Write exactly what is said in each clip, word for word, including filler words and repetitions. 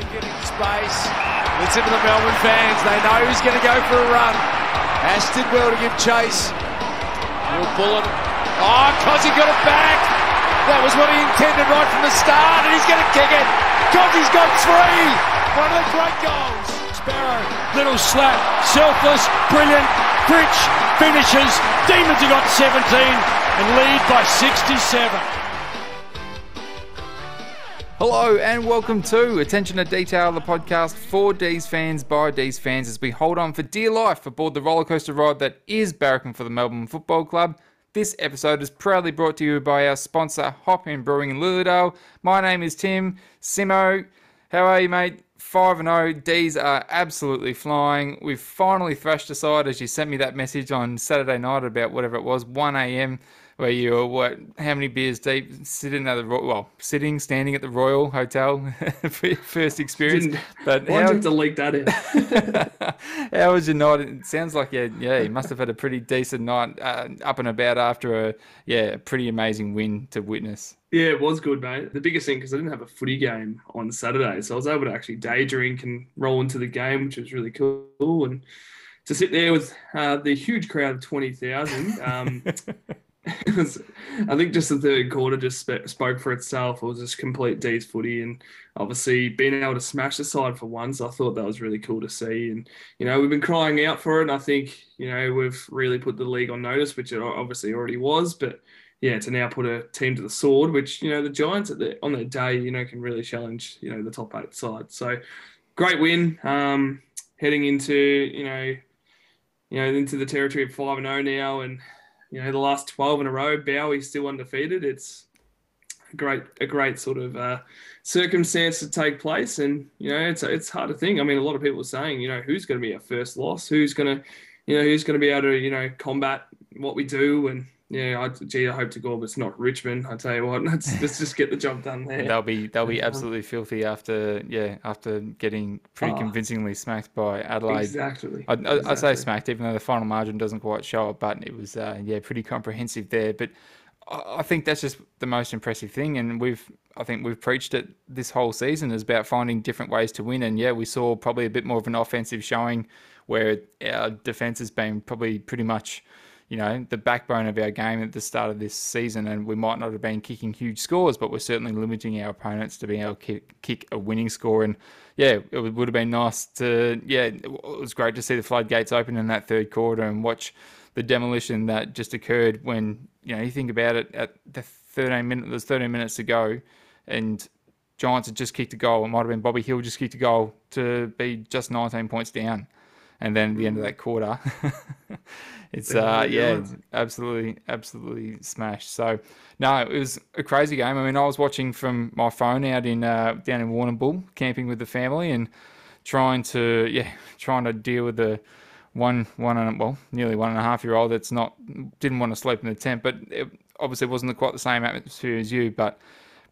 Pickett in space. Listen to the Melbourne fans. They know who's going to go for a run. Ash did well to give chase. Neil Bullen. Oh, Kozzy got it back. That was what he intended right from the start. And he's going to kick it. Kozzy's got three. One of the great goals. Sparrow. Little slap. Selfless. Brilliant. Fritsch finishes. Demons have got seventeen and lead by sixty-seven. Hello and welcome to Attention to Detail, the podcast for D's fans by D's fans as we hold on for dear life aboard the rollercoaster ride that is barracking for the Melbourne Football Club. This episode is proudly brought to you by our sponsor, Hoppin' In Brewing in Lilydale. My name is Tim. Simo, how are you, mate? five and oh, D's are absolutely flying. We've finally thrashed aside, as you sent me that message on Saturday night about whatever it was, one a.m., where you were, what, how many beers deep, sitting at the, well, sitting, standing at the Royal Hotel for your first experience. Didn't, but why did you delete that in? How was your night? It sounds like, yeah, yeah, you must have had a pretty decent night uh, up and about after a, yeah, a pretty amazing win to witness. Yeah, it was good, mate. The biggest thing, because I didn't have a footy game on Saturday, so I was able to actually day drink and roll into the game, which was really cool. And to sit there with uh, the huge crowd of twenty thousand, um, it was, I think just the third quarter just sp- spoke for itself. It was just complete D's footy, and obviously being able to smash the side for once, I thought that was really cool to see. And, you know, we've been crying out for it, and I think, you know, we've really put the league on notice, which it obviously already was, but yeah, to now put a team to the sword, which, you know, the Giants at the, on their day, you know, can really challenge, you know, the top eight side. So great win, um, heading into, you know, you know, into the territory of five and oh now, and, you know, the last twelve in a row, Bowie's still undefeated. It's a great, a great sort of uh, circumstance to take place. And, you know, it's it's hard to think. I mean, a lot of people are saying, you know, who's going to be our first loss? Who's going to, you know, who's going to be able to, you know, combat what we do? And, you know, I, gee, I hope to God it's not Richmond. I tell you what, let's, let's just get the job done there. They'll be they'll be absolutely filthy after, yeah, after getting pretty oh, convincingly smacked by Adelaide. Exactly. I, I, exactly. I say smacked, even though the final margin doesn't quite show it, but it was, uh, yeah, pretty comprehensive there. But I, I think that's just the most impressive thing. And we've, I think we've preached it this whole season is about finding different ways to win. And yeah, we saw probably a bit more of an offensive showing where our defence has been probably pretty much, you know, the backbone of our game at the start of this season, and we might not have been kicking huge scores, but we're certainly limiting our opponents to being able to kick a winning score. And yeah, it would have been nice to, yeah, it was great to see the floodgates open in that third quarter and watch the demolition that just occurred when, you know, you think about it, at the thirteen minutes, there's thirteen minutes to go, and Giants had just kicked a goal. It might have been Bobby Hill just kicked a goal to be just nineteen points down. And then at the end of that quarter, it's, uh, yeah, it's absolutely, absolutely smashed. So, no, it was a crazy game. I mean, I was watching from my phone out in uh, down in Warrnambool, camping with the family and trying to, yeah, trying to deal with the one, one and well, nearly one and a half year old that's not, didn't want to sleep in the tent. But it obviously wasn't quite the same atmosphere as you, but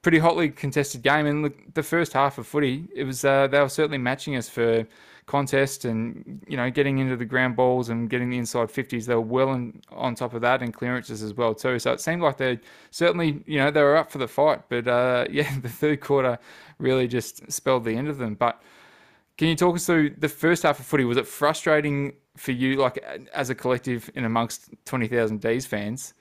pretty hotly contested game. And look, the first half of footy, it was, uh, they were certainly matching us for contest and, you know, getting into the ground balls and getting the inside fifties. They were well in, on top of that, and clearances as well too. So it seemed like they certainly, you know, they were up for the fight, but uh, yeah, the third quarter really just spelled the end of them. But can you talk us through the first half of footy? Was it frustrating for you, like as a collective in amongst twenty thousand D's fans?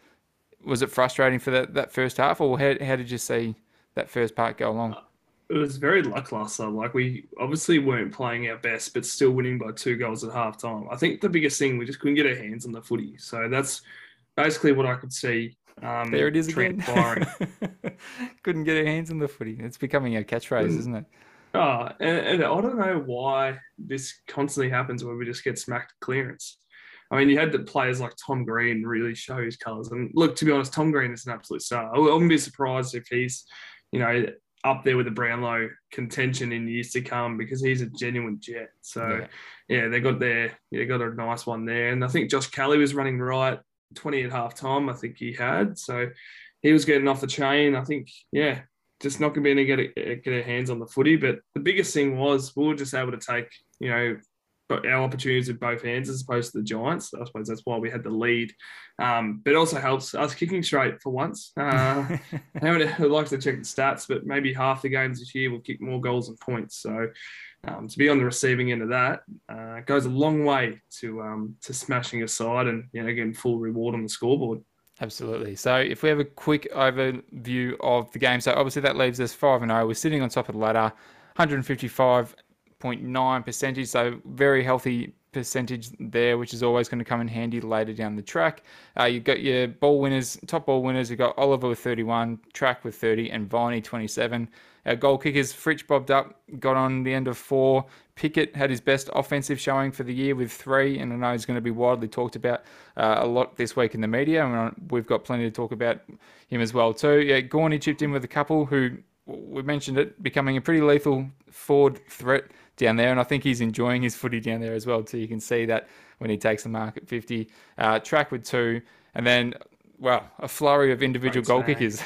Was it frustrating for that, that first half, or how, how did you see that first part go along? It was very lackluster. Like, we obviously weren't playing our best, but still winning by two goals at half time. I think the biggest thing, we just couldn't get our hands on the footy. So that's basically what I could see. Um, there it is again. Couldn't get our hands on the footy. It's becoming a catchphrase, mm. isn't it? Oh, and, and I don't know why this constantly happens where we just get smacked clearance. I mean, you had the players like Tom Green really show his colours. And look, to be honest, Tom Green is an absolute star. I wouldn't be surprised if he's, you know, up there with the Brownlow contention in years to come, because he's a genuine jet. So, yeah, yeah they got their, yeah, got a nice one there. And I think Josh Kelly was running right twenty at halftime, I think he had. So he was getting off the chain. I think, yeah, just not going to be able to get, a, get our hands on the footy. But the biggest thing was we were just able to take, you know, got our opportunities with both hands as opposed to the Giants. I suppose that's why we had the lead. Um, but it also helps us kicking straight for once. Uh, I would like to check the stats, but maybe half the games this year we'll kick more goals and points. So um, to be on the receiving end of that uh, goes a long way to um, to smashing a side and, you know, getting full reward on the scoreboard. Absolutely. So if we have a quick overview of the game, so obviously that leaves us five and oh. We're sitting on top of the ladder, one fifty-five point nine percentage, so very healthy percentage there, which is always going to come in handy later down the track. Uh, you've got your ball winners, top ball winners. You've got Oliver with thirty-one, Track with thirty, and Viney twenty-seven. Our goal kickers, Fritsch bobbed up, got on the end of four. Pickett had his best offensive showing for the year with three, and I know he's going to be widely talked about uh, a lot this week in the media, and we've got plenty to talk about him as well too. Yeah, Gorney chipped in with a couple who, we mentioned it, becoming a pretty lethal forward threat down there, and I think he's enjoying his footy down there as well too. You can see that when he takes the mark at fifty. Uh, Track with two, and then, well, a flurry of individual Great goal kickers.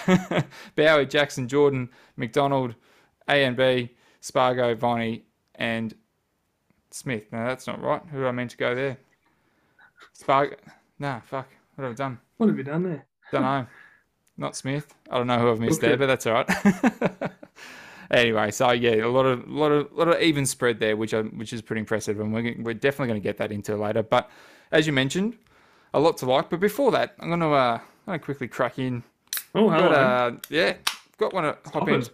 Bowie, Jackson, Jordan, McDonald, A and B, Spargo, Viney, and Smith. No, that's not right. Who did I mean to go there? Spargo. Nah, fuck. What have I done? What have you done there? Don't know. Not Smith. I don't know who I've missed okay. there, but that's all right. Anyway, so yeah, a lot of lot of lot of even spread there, which are, which is pretty impressive, and we're we're definitely going to get that into later. But as you mentioned, a lot to like. But before that, I'm going to uh, I'm going to quickly crack in. Oh, hello. Got, uh, yeah, got one of Hoppin's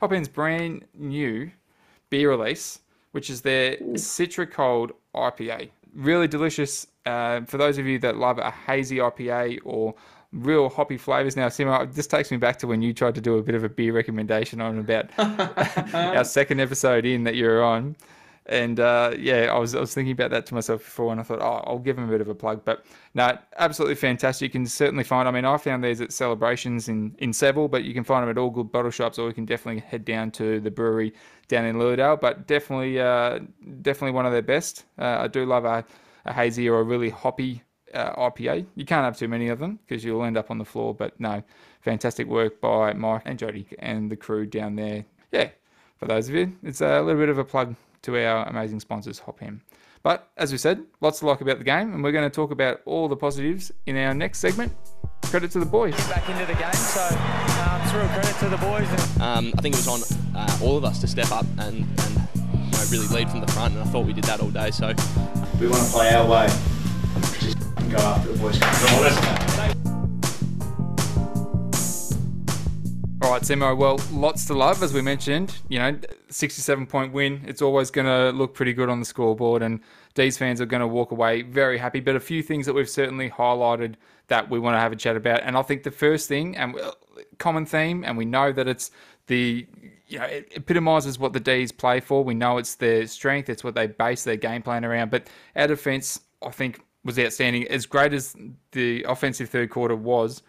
Hoppin's brand new beer release, which is their Ooh. Citra Cold I P A. Really delicious. Uh, for those of you that love a hazy I P A or real hoppy flavors. Now, Simo, this takes me back to when you tried to do a bit of a beer recommendation on about our second episode in that you're on. And uh, yeah, I was I was thinking about that to myself before, and I thought, oh, I'll give him a bit of a plug. But no, absolutely fantastic. You can certainly find, I mean, I found these at Celebrations in, in Seville, but you can find them at all good bottle shops, or you can definitely head down to the brewery down in Lilydale. But definitely uh, definitely one of their best. Uh, I do love a, a hazy or a really hoppy Uh, I P A. You can't have too many of them because you'll end up on the floor, but no, fantastic work by Mike and Jody and the crew down there. Yeah, for those of you, it's a little bit of a plug to our amazing sponsors, Hophem. But as we said, lots to like about the game, and we're going to talk about all the positives in our next segment. Credit to the boys. Back into the game, so um, it's real credit to the boys. Um, I think it was on uh, all of us to step up and, and you know, really lead from the front, and I thought we did that all day. So we want to play our way. Just go after the boys. All right, Simo, well, lots to love, as we mentioned. You know, sixty-seven point win. It's always going to look pretty good on the scoreboard, and D's fans are going to walk away very happy. But a few things that we've certainly highlighted that we want to have a chat about. And I think the first thing, and common theme, and we know that it's the, you know, it epitomises what the D's play for. We know it's their strength. It's what they base their game plan around. But our defence, I think, was outstanding. As great as the offensive third quarter was,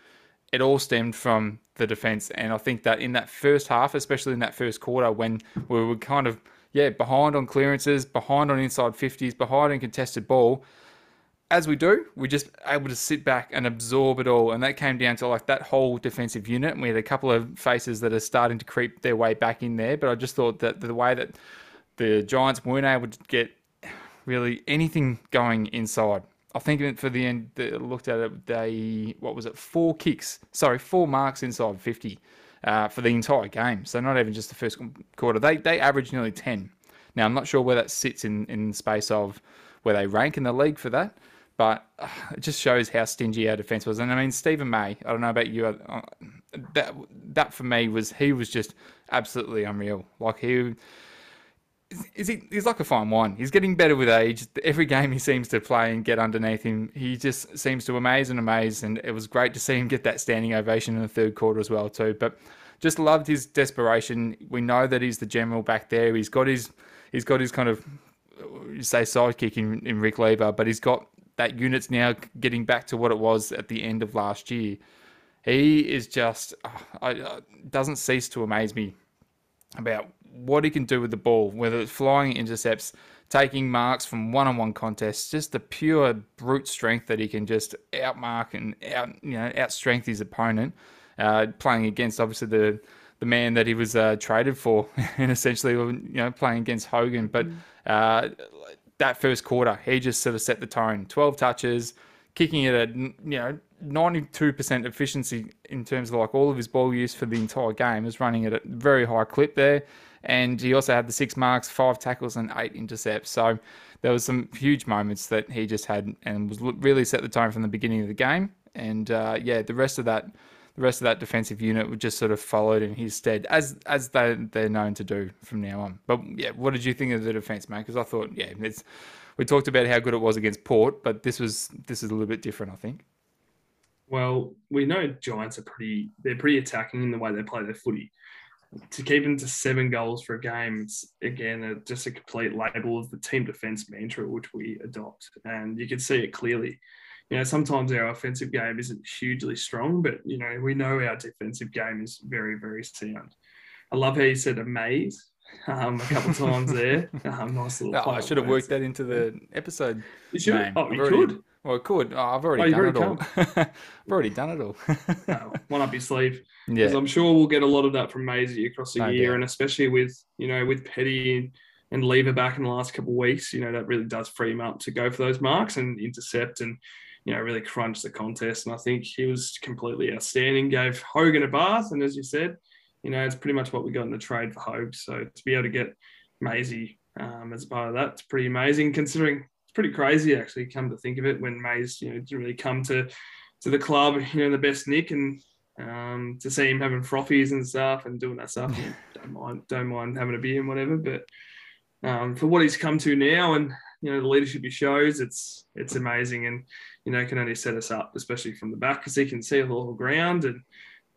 it all stemmed from the defense. And I think that in that first half, especially in that first quarter, when we were kind of, yeah, behind on clearances, behind on inside fifties, behind on contested ball, as we do, we just able to sit back and absorb it all. And that came down to like that whole defensive unit. And we had a couple of faces that are starting to creep their way back in there. But I just thought that the way that the Giants weren't able to get really anything going inside, I think for the end, they looked at it, they, what was it, four kicks, sorry, four marks inside fifty uh, for the entire game. So not even just the first quarter. They they averaged nearly ten. Now, I'm not sure where that sits in, in space of where they rank in the league for that, but uh, it just shows how stingy our defence was. And, I mean, Stephen May, I don't know about you, uh, that, that for me was, he was just absolutely unreal. Like, he... Is he? He's like a fine wine. He's getting better with age. Every game he seems to play and get underneath him, he just seems to amaze and amaze. And it was great to see him get that standing ovation in the third quarter as well too. But just loved his desperation. We know that he's the general back there. He's got his, he's got his kind of, you say sidekick in, in Rick Lever, but he's got that unit's now getting back to what it was at the end of last year. He is just oh, I, uh, doesn't cease to amaze me about what he can do with the ball, whether it's flying intercepts, taking marks from one-on-one contests, just the pure brute strength that he can just outmark and out, you know, outstrength his opponent. Uh, playing against obviously the the man that he was uh, traded for, and essentially, you know, playing against Hogan. But mm. uh, that first quarter, he just sort of set the tone. twelve touches, kicking it at, you know, ninety-two percent efficiency in terms of like all of his ball use for the entire game. He was running at a very high clip there. And he also had the six marks, five tackles and eight intercepts. So there was some huge moments that he just had and was really set the tone from the beginning of the game. And uh, yeah, the rest of that, the rest of that defensive unit just sort of followed in his stead, as as they they're known to do from now on. But yeah, what did you think of the defense, mate? Because I thought, yeah, it's we talked about how good it was against Port, but this was this is a little bit different, I think. Well, we know Giants are pretty they're pretty attacking in the way they play their footy. To keep them to seven goals for a game, it's, again, a, just a complete label of the team defense mantra, which we adopt. And you can see it clearly. You know, sometimes our offensive game isn't hugely strong, but, you know, we know our defensive game is very, very sound. I love how you said amaze um, a couple of times there. Um, nice little oh, I should have worked that into the episode. You should? Name. Oh, you already, could? Well, I could. Oh, I've already, oh, done, already, it I've already done it all. I've already done it all. One up your sleeve. Because yeah. I'm sure we'll get a lot of that from Maisie across the no year, doubt. And especially with, you know, with Petty and, and Lever back in the last couple of weeks, you know, that really does free him up to go for those marks and intercept and, you know, really crunch the contest. And I think he was completely outstanding, gave Hogan a bath. And as you said, you know, it's pretty much what we got in the trade for Hogue. So to be able to get Maisie um, as part of that, it's pretty amazing, considering it's pretty crazy, actually, come to think of it, when Mays, you know, didn't really come to, to the club, you know, the best nick, and um, to see him having frothies and stuff and doing that stuff. don't mind, don't mind having a beer and whatever, but um, for what he's come to now and, you know, the leadership he shows, it's it's amazing, and, you know, can only set us up, especially from the back, because he can see the whole ground and,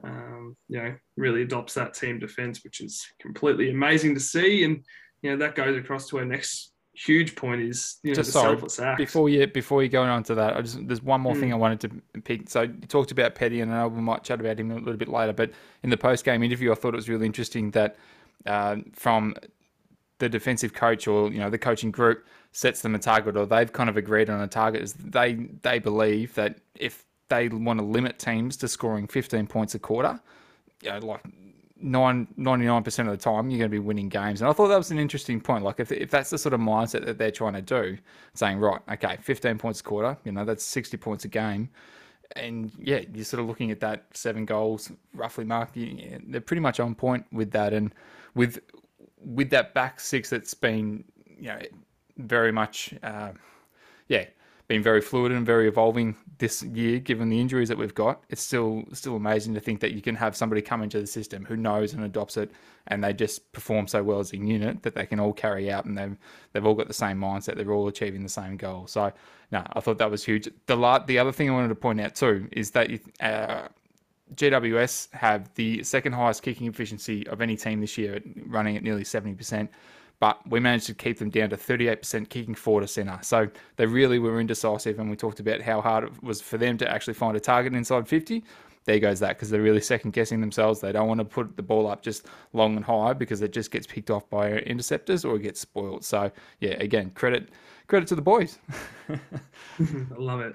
um, you know, really adopts that team defence, which is completely amazing to see. And, you know, that goes across to our next huge point is, you know, just the sorry, selfless act. Before you, before you go on to that, I just, there's one more mm. thing I wanted to pick. So you talked about Petty, and I know we might chat about him a little bit later, but in the post-game interview, I thought it was really interesting that uh, from the defensive coach, or, you know, the coaching group, sets them a target, or they've kind of agreed on a target, is they they believe that if they want to limit teams to scoring fifteen points a quarter, you know, like nine, ninety-nine percent of the time, you're going to be winning games. And I thought that was an interesting point. Like if if that's the sort of mindset that they're trying to do, saying, right, okay, fifteen points a quarter, you know, that's sixty points a game. And yeah, you're sort of looking at that seven goals roughly mark. Yeah, they're pretty much on point with that. And with, with that back six that's been, you know, very much, uh, yeah, been very fluid and very evolving this year, given the injuries that we've got. It's still still amazing to think that you can have somebody come into the system who knows and adopts it, and they just perform so well as a unit that they can all carry out, and they've, they've all got the same mindset. They're all achieving the same goal. So, no, I thought that was huge. The la- the other thing I wanted to point out too is that uh, G W S have the second highest kicking efficiency of any team this year, running at nearly seventy percent. But we managed to keep them down to thirty-eight percent kicking forward to centre. So they really were indecisive, and we talked about how hard it was for them to actually find a target inside fifty. There goes that, because they're really second-guessing themselves. They don't want to put the ball up just long and high, because it just gets picked off by interceptors or it gets spoiled. So, yeah, again, credit credit to the boys. I love it.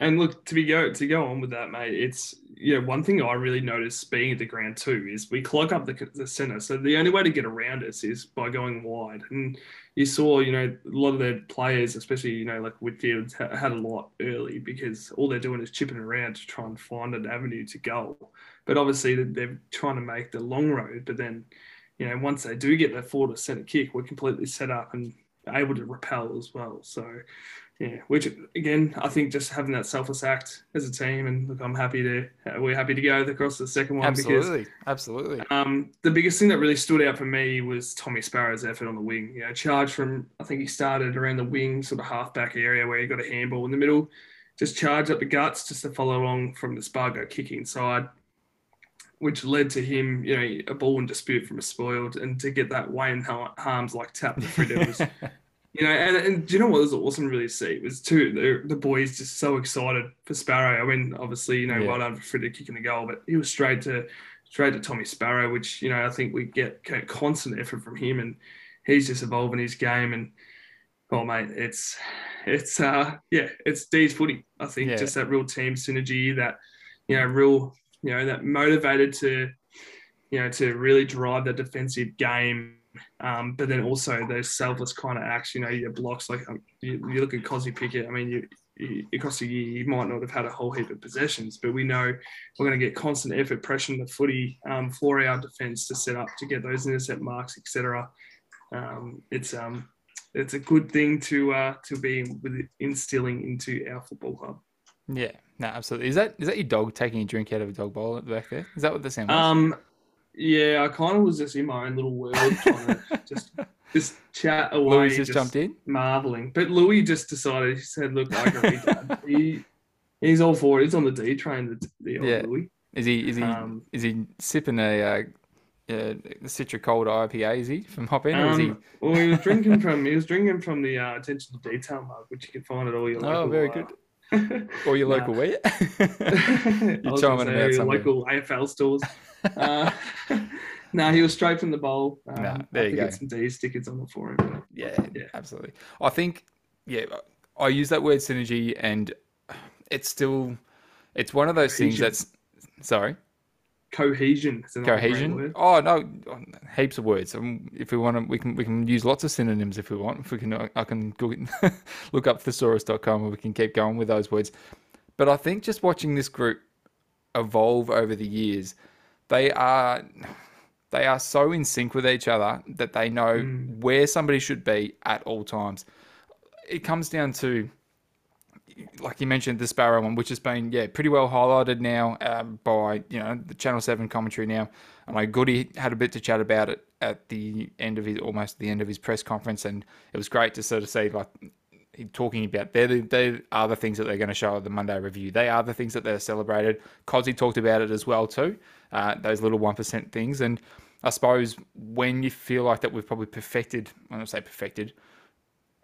And, look, to be go to go on with that, mate, it's, you know, one thing I really noticed being at the ground too is we clog up the, the centre. So the only way to get around us is by going wide. And you saw, you know, a lot of their players, especially, you know, like Whitfield, ha- had a lot early, because all they're doing is chipping around to try and find an avenue to goal. But obviously they're trying to make the long road. But then, you know, once they do get that forward to centre kick, we're completely set up and able to repel as well. So, yeah, which again, I think just having that selfless act as a team, and look, I'm happy to, we're happy to go across the second one. Absolutely, because, absolutely. Um, the biggest thing that really stood out for me was Tommy Sparrow's effort on the wing. You know, charge from, I think he started around the wing, sort of halfback area where he got a handball in the middle, just charged up the guts just to follow along from the Spargo kick inside, which led to him, you know, a ball in dispute from a spoiled, and to get that Wayne Harms like tap the Fritter was, you know, and, and do you know what was awesome really to see? It was too, the, the boys just so excited for Sparrow. I mean, obviously, you know, yeah. well done for Fritter kicking the goal, but he was straight to straight to Tommy Sparrow, which, you know, I think we get constant effort from him, and he's just evolving his game. And oh mate, it's it's uh yeah, it's D's footy. I think yeah. just that real team synergy, that, you know, real, you know, that motivated to, you know, to really drive that defensive game. Um, but then also those selfless kind of acts, you know, your blocks, like um, you, you look at Kozzy Pickett, I mean, you, you, across the year, you might not have had a whole heap of possessions, but we know we're going to get constant effort, pressure in the footy, um, for our defence to set up, to get those intercept marks, et cetera. Um, it's, um, it's a good thing to, uh, to be instilling into our football club. Yeah, no, absolutely. Is that, is that your dog taking a drink out of a dog bowl at the back there? Is that what the sound was? Um, Yeah, I kind of was just in my own little world, trying to just just chat away. Louis just, just jumped in, marveling. But Louis just decided. He said, "Look, I can be done." He he's all for it. He's on the D train. The, the old yeah. Louis. Is he is he um, is he sipping a, uh, a Citra Cold I P A? Is he from Hoppin'? Um, is he? Well, he was drinking from he was drinking from the uh, Attention to Detail mug, which you can find at all your local. Oh, very good. Or your local nah. where? You're chiming about your local A F L stores. Uh, no, nah, he was straight from the bowl. Um, nah, there I you go. Get some D stickers on it for him. But, yeah, yeah, absolutely. I think, yeah, I use that word synergy, and it's still, it's one of those Cohesion. things that's, sorry. Cohesion. Cohesion. Oh no, heaps of words. Um, if we want to, we can we can use lots of synonyms if we want. If we can, I can Google, look up thesaurus dot com, and we can keep going with those words. But I think just watching this group evolve over the years, they are they are so in sync with each other that they know mm. where somebody should be at all times. It comes down to, like you mentioned, the Sparrow one, which has been yeah pretty well highlighted now um, by you know the Channel seven commentary now. I know Goody had a bit to chat about it at the end of his almost the end of his press conference, and it was great to sort of see like talking about they the, they are the things that they're going to show at the Monday review. They are the things that they're celebrated. Kozzy talked about it as well too. Uh, those little one percent things, and I suppose when you feel like that we've probably perfected. I don't say perfected,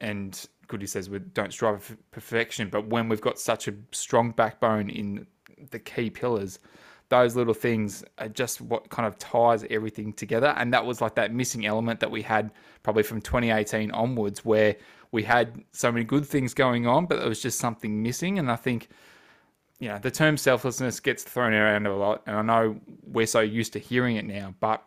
and. Goody says we don't strive for perfection, but when we've got such a strong backbone in the key pillars, those little things are just what kind of ties everything together. And that was like that missing element that we had probably from twenty eighteen onwards, where we had so many good things going on, but there was just something missing. And I think, you know, the term selflessness gets thrown around a lot, and I know we're so used to hearing it now, but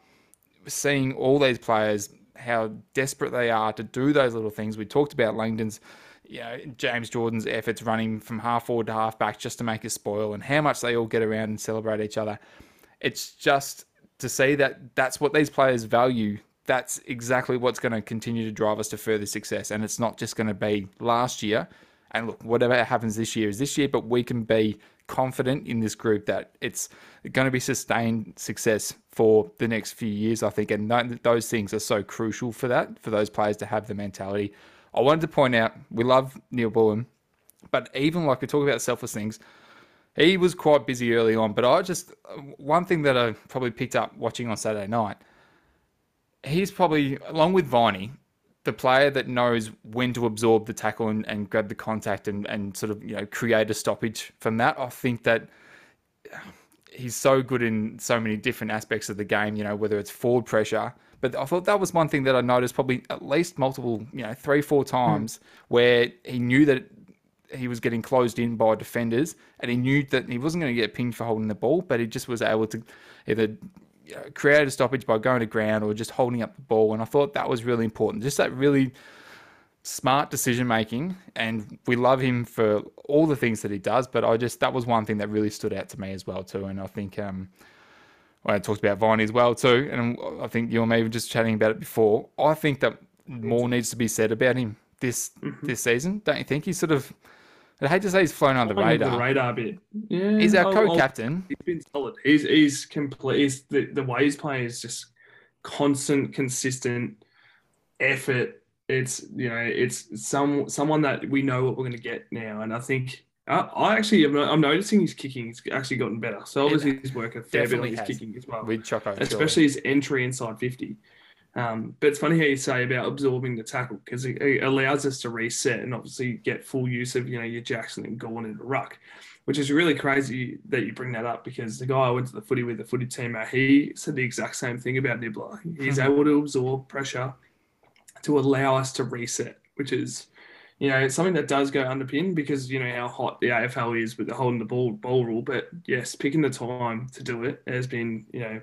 seeing all these players, how desperate they are to do those little things. We talked about Langdon's, you know, James Jordan's efforts running from half forward to half back just to make a spoil, and how much they all get around and celebrate each other. It's just to see that that's what these players value. That's exactly what's going to continue to drive us to further success. And it's not just going to be last year. And look, whatever happens this year is this year, but we can be confident in this group that it's going to be sustained success for the next few years, I think. And those things are so crucial for that, for those players to have the mentality. I wanted to point out, we love Neil Bullen, but even like we talk about selfless things, he was quite busy early on. But I just, one thing that I probably picked up watching on Saturday night, he's probably, along with Viney, the player that knows when to absorb the tackle and, and grab the contact and, and sort of, you know, create a stoppage from that. I think that he's so good in so many different aspects of the game, you know, whether it's forward pressure. But I thought that was one thing that I noticed probably at least multiple, you know, three, four times hmm. where he knew that he was getting closed in by defenders, and he knew that he wasn't going to get pinged for holding the ball, but he just was able to either create a stoppage by going to ground or just holding up the ball. And I thought that was really important. Just that really smart decision making. And we love him for all the things that he does, but I just, that was one thing that really stood out to me as well too. And I think, um, I talked about Viney as well too. And I think you and me were just chatting about it before. I think that more needs to be said about him this, mm-hmm. this season. Don't you think? He's sort of, I hate to say he's flown under the radar. The radar bit. Yeah, he's our co-captain. He's been solid. He's he's complete. He's, the, the way he's playing is just constant, consistent effort. It's, you know, it's some someone that we know what we're going to get now. And I think I, I actually am, I'm noticing his kicking has actually gotten better. So obviously yeah, he's worked a fair bit on his has. kicking as well. With Choco, especially surely. his entry inside fifty. Um, but it's funny how you say about absorbing the tackle, because it, it allows us to reset and obviously get full use of, you know, your Jackson and Gorney in the ruck, which is really crazy that you bring that up, because the guy I went to the footy with, the footy team, he said the exact same thing about Nibbler. He's mm-hmm. able to absorb pressure to allow us to reset, which is, you know, it's something that does go underpinned because, you know, how hot the A F L is with the holding the ball, ball rule. But yes, picking the time to do it has been, you know,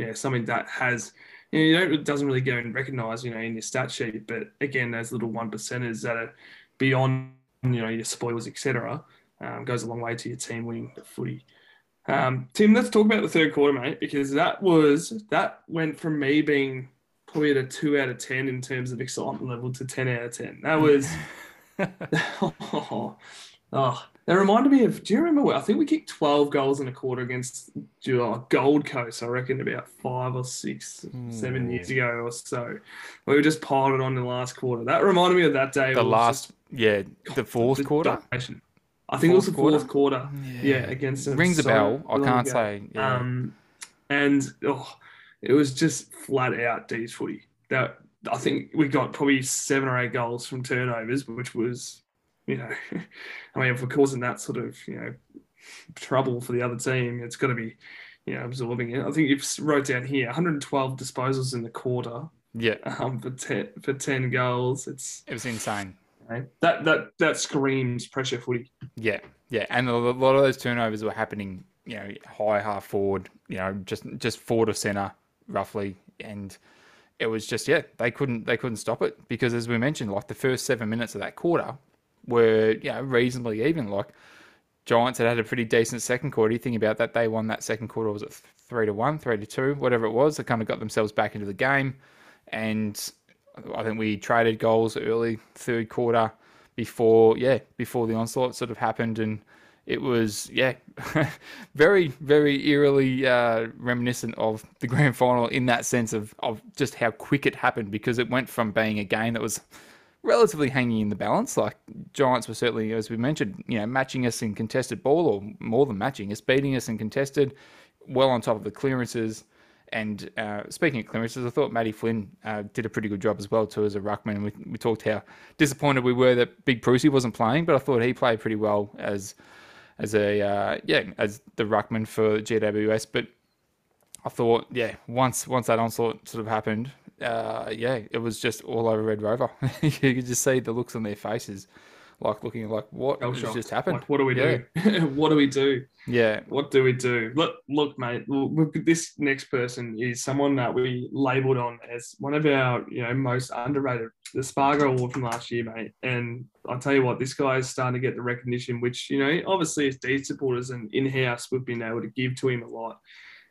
yeah, something that has, you know, it doesn't really get recognised, you know, in your stat sheet. But again, those little one percenters that are beyond, you know, your spoilers, et cetera, um, goes a long way to your team winning the footy. Um, Tim, let's talk about the third quarter, mate, because that was that went from me being probably at a two out of ten in terms of excitement level to ten out of ten. That was oh, oh, that reminded me of. Do you remember? I think we kicked twelve goals in a quarter against Gold Coast. I reckon about five or six, mm, seven years yeah. ago or so. We were just piled it on in the last quarter. That reminded me of that day. The last, just, yeah, the fourth the, quarter. The I think fourth it was the fourth quarter, quarter. Yeah. yeah, against them. Rings so a bell, I can't ago. say. Yeah. Um, and oh, it was just flat out D's footy. That, I think we got probably seven or eight goals from turnovers, which was, you know, I mean, if we're causing that sort of, you know, trouble for the other team, it's got to be, you know, absorbing it. I think you've wrote down here, one hundred twelve disposals in the quarter. Yeah. Um, for ten, for ten goals. It's It was insane. That that that screams pressure footy. Yeah, yeah, and a lot of those turnovers were happening, you know, high half forward, you know, just just forward of centre, roughly, and it was just yeah, they couldn't they couldn't stop it because as we mentioned, like the first seven minutes of that quarter were you know reasonably even. Like Giants had had a pretty decent second quarter. You think about that, they won that second quarter. Was it three to one, three to two, whatever it was? They kind of got themselves back into the game, and I think we traded goals early third quarter before, yeah, before the onslaught sort of happened. And it was, yeah, very, very eerily uh, reminiscent of the grand final in that sense of, of just how quick it happened because it went from being a game that was relatively hanging in the balance. Like Giants were certainly, as we mentioned, you know, matching us in contested ball or more than matching us, beating us in contested, well on top of the clearances. And uh, speaking of clearances, I thought Matty Flynn uh, did a pretty good job as well too as a ruckman. And we, we talked how disappointed we were that Big Brucey wasn't playing, but I thought he played pretty well as as a uh, yeah as the ruckman for G W S. But I thought yeah once once that onslaught sort of happened, uh, yeah it was just all over Red Rover. You could just see the looks on their faces, like looking like what has just happened. Like, what do we yeah. do? What do we do? Yeah. What do we do? Look, look, mate. Look, this next person is someone that we labelled on as one of our, you know, most underrated, the Spargo Award from last year, mate. And I'll tell you what, this guy is starting to get the recognition, which, you know, obviously as D's supporters and in-house we've been able to give to him a lot.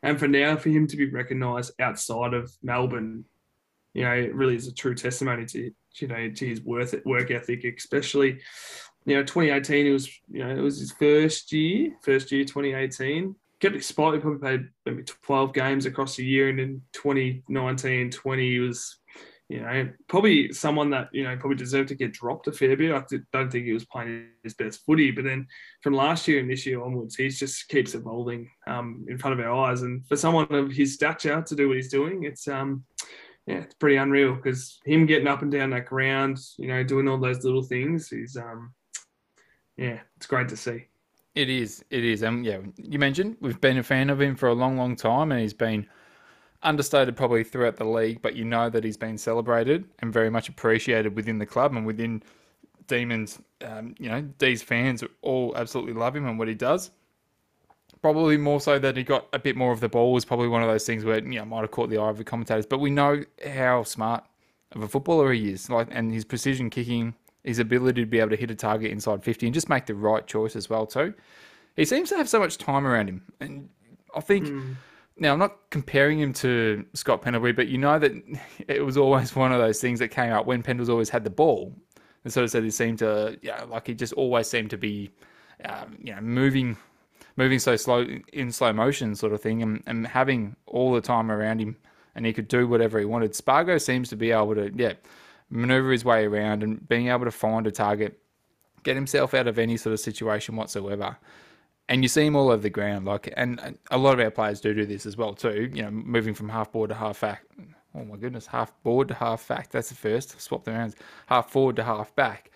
And for now, for him to be recognised outside of Melbourne, you know, it really is a true testimony to, you know, to his worth work ethic, especially, you know, twenty eighteen, it was, you know, it was his first year, first year, twenty eighteen. Kept his spot, he probably played maybe twelve games across the year. And in twenty nineteen, twenty, he was, you know, probably someone that, you know, probably deserved to get dropped a fair bit. I don't think he was playing his best footy. But then from last year and this year onwards, he just keeps evolving um, in front of our eyes. And for someone of his stature to do what he's doing, it's, um, yeah, it's pretty unreal because him getting up and down that ground, you know, doing all those little things is, um, yeah, it's great to see. It is, it is. Um, yeah, you mentioned we've been a fan of him for a long, long time and he's been understated probably throughout the league, but you know that he's been celebrated and very much appreciated within the club and within Demons. Um, you know, D's fans all absolutely love him and what he does. Probably more so that he got a bit more of the ball was probably one of those things where, you know, might have caught the eye of the commentators. But we know how smart of a footballer he is, like, and his precision kicking, his ability to be able to hit a target inside fifty and just make the right choice as well too. He seems to have so much time around him, and I think mm. now I'm not comparing him to Scott Pendlebury, but you know that it was always one of those things that came up when Pendle's always had the ball, and sort of said he seemed to, yeah, you know, like he just always seemed to be, um, you know, moving. moving so slow in slow motion sort of thing and, and having all the time around him and he could do whatever he wanted. Spargo seems to be able to, yeah, maneuver his way around and being able to find a target, get himself out of any sort of situation whatsoever. And you see him all over the ground. Like, and a lot of our players do do this as well too, you know, moving from half board to half back. Oh my goodness, half board to half back. That's the first. Swap the rounds. Half forward to half back.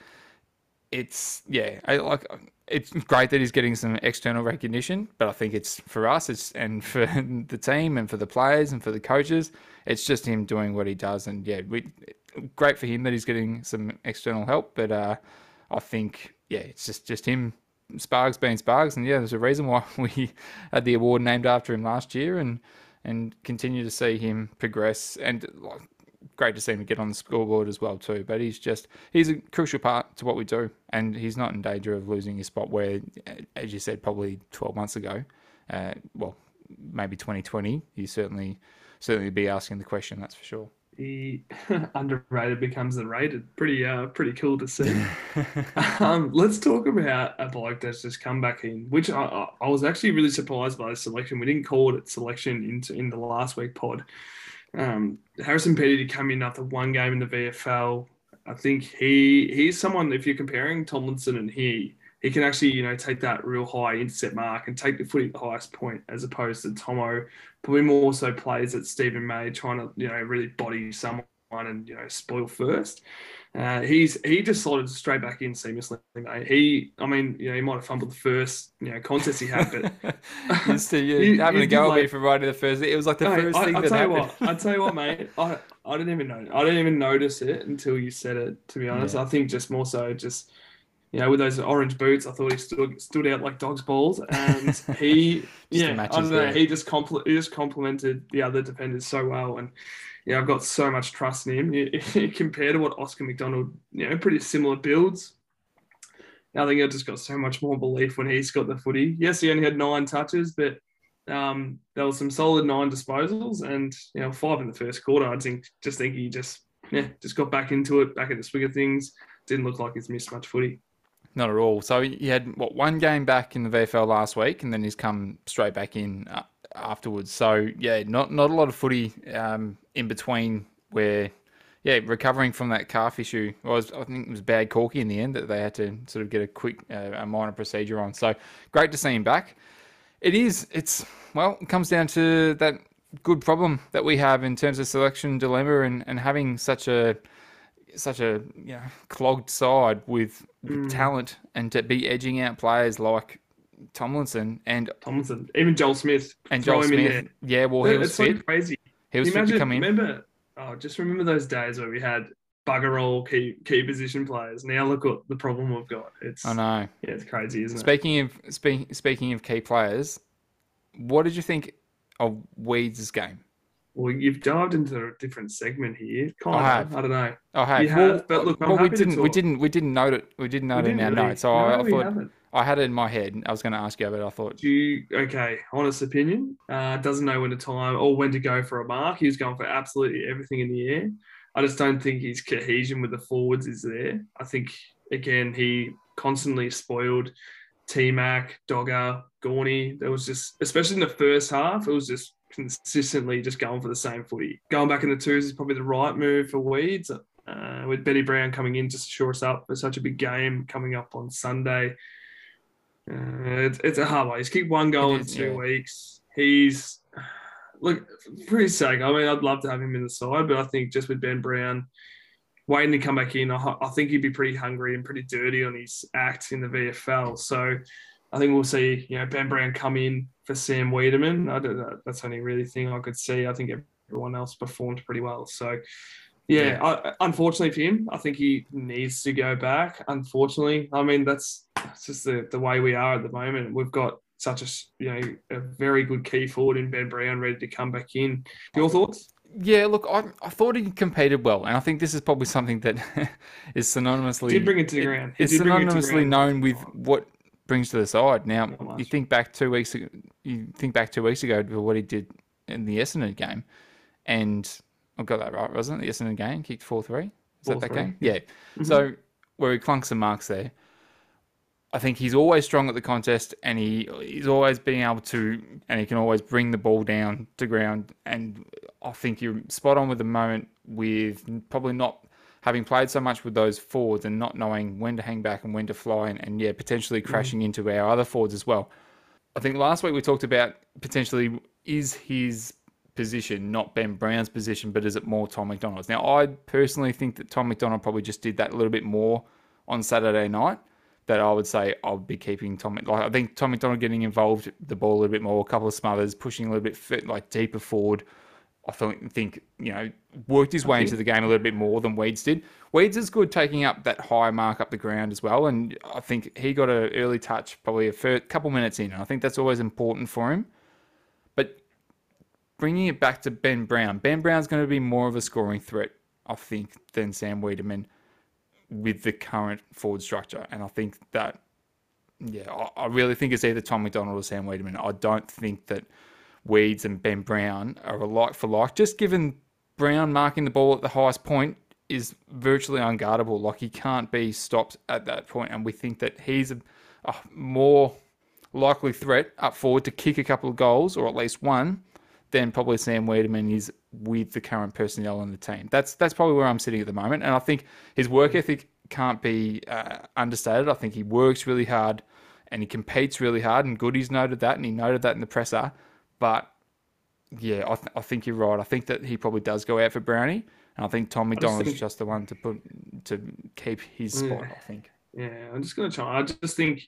It's, yeah, I, like... It's great that he's getting some external recognition, but I think it's for us, it's and for the team and for the players and for the coaches, it's just him doing what he does. And yeah, we, great for him that he's getting some external help. But uh, I think, yeah, it's just, just him, Spargs being Spargs. And yeah, there's a reason why we had the award named after him last year. And and continue to see him progress. And great to see him get on the scoreboard as well too. But he's just, he's a crucial part to what we do, and he's not in danger of losing his spot where, as you said, probably twelve months ago, uh, well, maybe twenty twenty, he certainly certainly be asking the question, that's for sure. The underrated becomes the rated. Pretty uh, pretty cool to see. um, let's talk about a bloke that's just come back in, which I, I was actually really surprised by the selection. We didn't call it selection into in the last week pod. Um, Harrison Petty to come in after one game in the V F L. I think he he's someone, if you're comparing Tomlinson and he, he can actually, you know, take that real high intercept mark and take the footy at the highest point, as opposed to Tomo, probably more so plays at Stephen May, trying to, you know, really body someone and, you know, spoil first. Uh, he's he just slotted straight back in seamlessly, mate. He, I mean, you know, he might have fumbled the first, you know, contest he had, but so you having a go at me for writing the first. It was like the no, first I, thing I, that tell happened. You what, I tell you what, mate. I I didn't even know. I didn't even notice it until you said it. To be honest, yeah. I think just more so just. You know, with those orange boots, I thought he stood, stood out like dog's balls. And he, yeah, I don't know, he just, compl- he just complimented the other defenders so well. And, yeah, I've got so much trust in him. Compared to what Oscar McDonald, you know, pretty similar builds. I think I've just got so much more belief when he's got the footy. Yes, he only had nine touches, but um, there was some solid nine disposals and, you know, five in the first quarter. I think, just think he just, yeah, just got back into it, back at the swing of things. Didn't look like he's missed much footy. Not at all. So he had, what, one game back in the V F L last week, and then he's come straight back in afterwards. So, yeah, not not a lot of footy um, in between where, yeah, recovering from that calf issue. Well, was, I think it was bad corky in the end that they had to sort of get a quick, uh, a minor procedure on. So great to see him back. It is, it's, well, it comes down to that good problem that we have in terms of selection dilemma and, and having such a, such a you know, clogged side with mm. talent, and to be edging out players like Tomlinson and Tomlinson, even Joel Smith, and Joel Smith. Yeah, well, he was fit. So crazy. He was Imagine, fit to come in. Remember, oh, just remember those days where we had bugger all key key position players. Now look what the problem we've got. It's I know. Yeah, it's crazy, isn't speaking it? Of, speaking of speaking of key players, what did you think of Weeds' game? Well, you've dived into a different segment here. Kind I of, have. I don't know. Oh, hey. You well, have, but look, I'm well, happy we didn't. To we didn't. We didn't note it. We didn't note we it in our really. notes. So no, I, I thought haven't. I had it in my head. I was going to ask you, but I thought. Do you, okay, honest opinion. Uh, doesn't know when to time or when to go for a mark. He was going for absolutely everything in the air. I just don't think his cohesion with the forwards is there. I think again he constantly spoiled T-Mac, Dogger, Gorney. There was just, especially in the first half, it was just. Consistently just going for the same footy. Going back in the twos is probably the right move for Weeds. Uh, with Benny Brown coming in just to shore us up for such a big game coming up on Sunday. Uh, it's, it's a hard one. He's kicked one goal in two yeah. weeks. He's, look, for his sake, I mean, I'd love to have him in the side, but I think just with Ben Brown waiting to come back in, I, I think he'd be pretty hungry and pretty dirty on his act in the V F L. So I think we'll see, you know, Ben Brown come in for Sam Weideman. I don't know, that's the only really thing I could see. I think everyone else performed pretty well. So, yeah, yeah. I, unfortunately for him, I think he needs to go back. Unfortunately, I mean, that's, that's just the, the way we are at the moment. We've got such a, you know, a very good key forward in Ben Brown ready to come back in. Your thoughts? Yeah, look, I, I thought he competed well, and I think this is probably something that is synonymously... Did bring it to the ground. It's synonymously known with what... brings to the side. Now you think back two weeks ago, you think back two weeks ago to what he did in the Essendon game, and I got that right, wasn't it? The Essendon game kicked four three. Is that that game? Yeah. Mm-hmm. So where he clunked some marks there. I think he's always strong at the contest, and he he's always being able to, and he can always bring the ball down to ground. And I think you're spot on with the moment with probably not. Having played so much with those forwards and not knowing when to hang back and when to fly and, and yeah, potentially crashing mm. into our other forwards as well. I think last week we talked about potentially is his position, not Ben Brown's position, but is it more Tom McDonald's? Now, I personally think that Tom McDonald probably just did that a little bit more on Saturday night that I would say I'll be keeping Tom. Like I think Tom McDonald getting involved, the ball a little bit more, a couple of smothers, pushing a little bit fit, like deeper forward. I think, you know, worked his way into the game a little bit more than Weeds did. Weeds is good taking up that high mark up the ground as well. And I think he got an early touch, probably a first couple minutes in. And I think that's always important for him. But bringing it back to Ben Brown. Ben Brown's going to be more of a scoring threat, I think, than Sam Weideman with the current forward structure. And I think that, yeah, I, I really think it's either Tom McDonald or Sam Weideman. I don't think that Weeds and Ben Brown are alike for like, just given Brown marking the ball at the highest point is virtually unguardable. Like, he can't be stopped at that point. And we think that he's a, a more likely threat up forward to kick a couple of goals, or at least one, than probably Sam Weideman is with the current personnel on the team. That's that's probably where I'm sitting at the moment. And I think his work ethic can't be uh, understated. I think he works really hard and he competes really hard. And Goody's noted that, and he noted that in the presser. But, yeah, I, th- I think you're right. I think that he probably does go out for Brownie. And I think Tom McDonald's just, think, just the one to put to keep his spot, yeah, I think. Yeah, I'm just going to try. I just think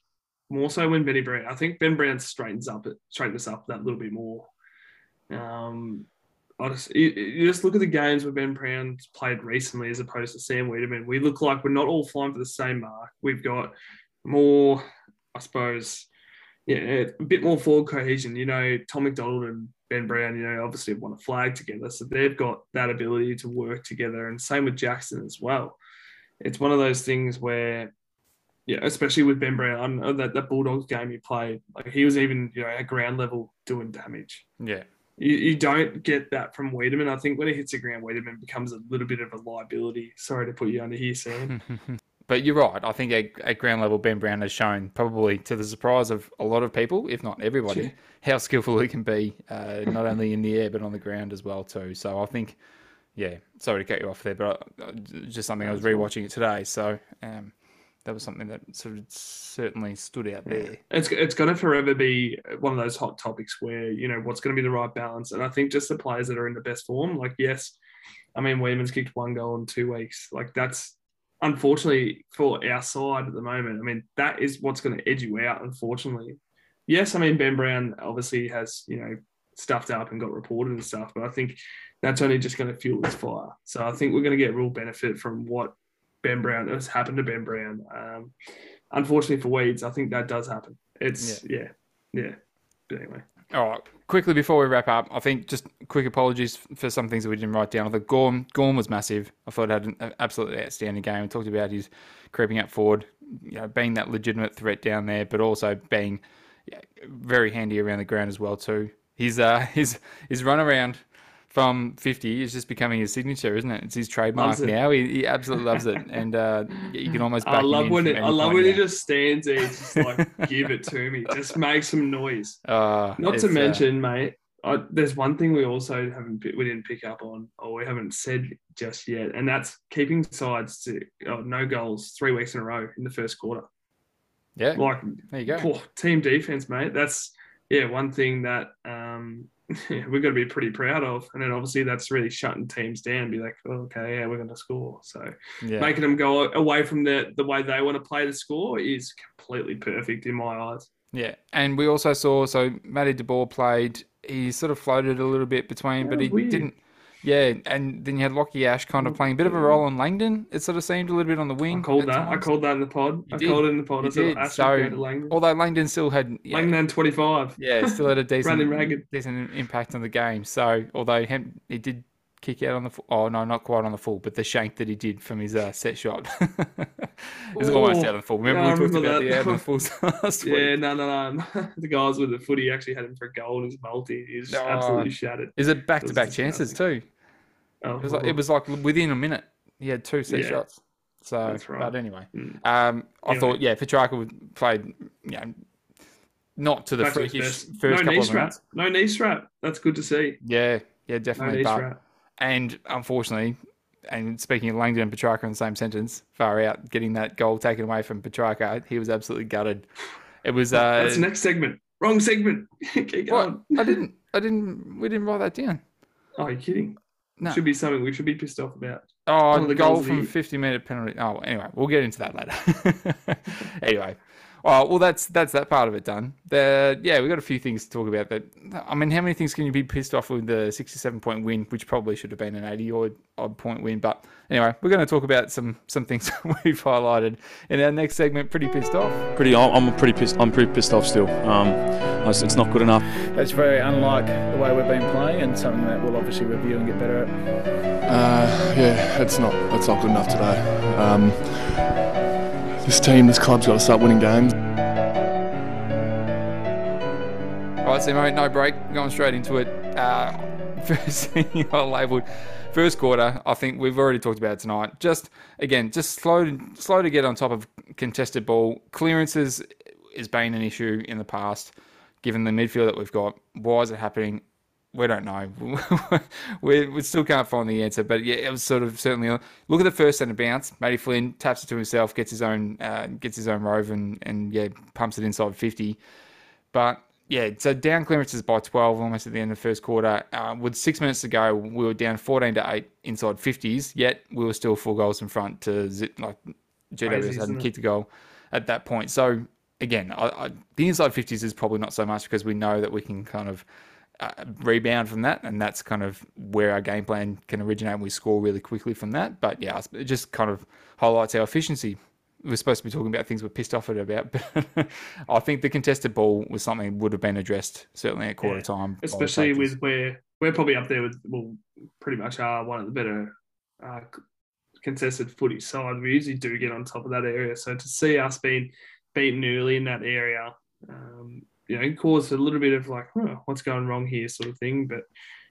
more so when Benny Brown, I think Ben Brown straightens up, straightens up that little bit more. Um, I just, you, you just look at the games where Ben Brown's played recently as opposed to Sam Weideman. We look like we're not all flying for the same mark. We've got more, I suppose, yeah, a bit more forward cohesion. You know, Tom McDonald and Ben Brown, you know, obviously have won a flag together. So they've got that ability to work together. And same with Jackson as well. It's one of those things where, yeah, especially with Ben Brown, that, that Bulldogs game he played, like he was even, you know, at ground level doing damage. Yeah. You, you don't get that from Weideman. I think when he hits the ground, Weideman becomes a little bit of a liability. Sorry to put you under here, Sam. But you're right. I think at, at ground level, Ben Brown has shown, probably to the surprise of a lot of people, if not everybody, yeah, how skillful he can be, uh, not only in the air, but on the ground as well too. So I think, yeah, sorry to cut you off there, but I, just something I was rewatching it today. So um, that was something that sort of certainly stood out there. Yeah. It's, it's going to forever be one of those hot topics where, you know, what's going to be the right balance. And I think just the players that are in the best form, like, yes, I mean, Weideman's kicked one goal in two weeks. Like, that's, unfortunately, for our side at the moment, I mean, that is what's going to edge you out, unfortunately. Yes, I mean, Ben Brown obviously has, you know, stuffed up and got reported and stuff, but I think that's only just going to fuel his fire. So I think we're going to get real benefit from what Ben Brown, has happened to Ben Brown. Um, unfortunately for Weeds, I think that does happen. It's, yeah, yeah. yeah. But anyway. All right. Quickly before we wrap up, I think just quick apologies for some things that we didn't write down. I thought Gorn, Gorn was massive. I thought it had an absolutely outstanding game. We talked about his creeping up forward, you know, being that legitimate threat down there, but also being yeah, very handy around the ground as well too. His uh, his his run around from fifty is just becoming his signature, isn't it? It's his trademark it. now. He, he absolutely loves it, and uh, you can almost. Back I love him when it. I love when he just stands there, it's just like, give it to me. Just make some noise. Uh, Not to mention, uh, mate. I, there's one thing we also haven't we didn't pick up on, or we haven't said just yet, and that's keeping sides to oh, no goals three weeks in a row in the first quarter. Yeah, like there you go. Poor team defense, mate. That's yeah, one thing that. Um, Yeah, we're going to be pretty proud of. And then obviously that's really shutting teams down and be like, oh, okay, yeah, we're going to score. So yeah. making them go away from the, the way they want to play to score is completely perfect in my eyes. Yeah. And we also saw, so Matty DeBoer played, he sort of floated a little bit between, yeah, but he weird. didn't. Yeah. And then you had Lockie Ash kind of playing a bit of a role on Langdon. It sort of seemed a little bit on the wing. I called that. Times. I called that in the pod. You I did. called it in the pod. I did. Ash so, Langdon. Although Langdon still had. Yeah, Langdon twenty-five. Yeah, still had a decent, decent impact on the game. So, although him, he did kick out on the. Oh, no, not quite on the full, but the shank that he did from his uh, set shot. It was Ooh. almost out on the full. Remember, no, we I talked remember about that. the out on the full last week? Yeah, no, no, no. The guys with the footy actually had him for a goal in his multi. He was oh, absolutely shattered. Is it back to back chances, too? It was, like, it was like within a minute, he had two set yeah, shots. So, that's right. But anyway, mm. um, I yeah. thought, yeah, Petrarca played, you know, not to the freakish first no couple of minutes. No knee strap. That's good to see. Yeah, yeah, definitely. No but, and unfortunately, and speaking of Langdon and Petrarca in the same sentence, far out, getting that goal taken away from Petrarca, he was absolutely gutted. It was. Uh, that's the next segment. Wrong segment. Keep going. What? I didn't. I didn't. We didn't write that down. Oh, are you kidding? No. Should be something we should be pissed off about. Oh, the goal from fifty-meter penalty. Oh, anyway, we'll get into that later. Anyway, Oh, well, that's that's that part of it done. The, yeah, we've got a few things to talk about. But I mean, how many things can you be pissed off with the sixty-seven point win, which probably should have been an eighty-odd point win? But anyway, we're going to talk about some some things we've highlighted in our next segment. Pretty pissed off. Pretty, I'm pretty pissed. I'm pretty pissed off still. Um, it's not good enough. That's very unlike the way we've been playing, and something that we'll obviously review and get better at. Uh, yeah, it's not. It's not good enough today. Um, This team, this club's got to start winning games. All right, Simo, no break. Going straight into it. Uh, first thing you are labelled. First quarter, I think we've already talked about it tonight. Just, again, just slow to, slow to get on top of contested ball. Clearances has been an issue in the past, given the midfield that we've got. Why is it happening? We don't know. we, we still can't find the answer. But yeah, it was sort of certainly look at the first centre bounce. Matty Flynn taps it to himself, gets his own uh, gets his own rove, and and yeah, pumps it inside fifty. But yeah, so down clearances by twelve, almost at the end of the first quarter. Uh, with six minutes to go, we were down fourteen to eight inside fifties. Yet we were still four goals in front to zip, like G W S hadn't kicked a goal at that point. So again, I, I, the inside fifties is probably not so much because we know that we can kind of. Uh, rebound from that, and that's kind of where our game plan can originate, and we score really quickly from that. But yeah, it just kind of highlights our efficiency. We're supposed to be talking about things we're pissed off at about, but I think the contested ball was something that would have been addressed certainly at quarter yeah. time, especially with where we're probably up there with, well, pretty much are one of the better uh, contested footy side. We usually do get on top of that area, so to see us being beaten early in that area, um you know, caused a little bit of like, oh, what's going wrong here, sort of thing. But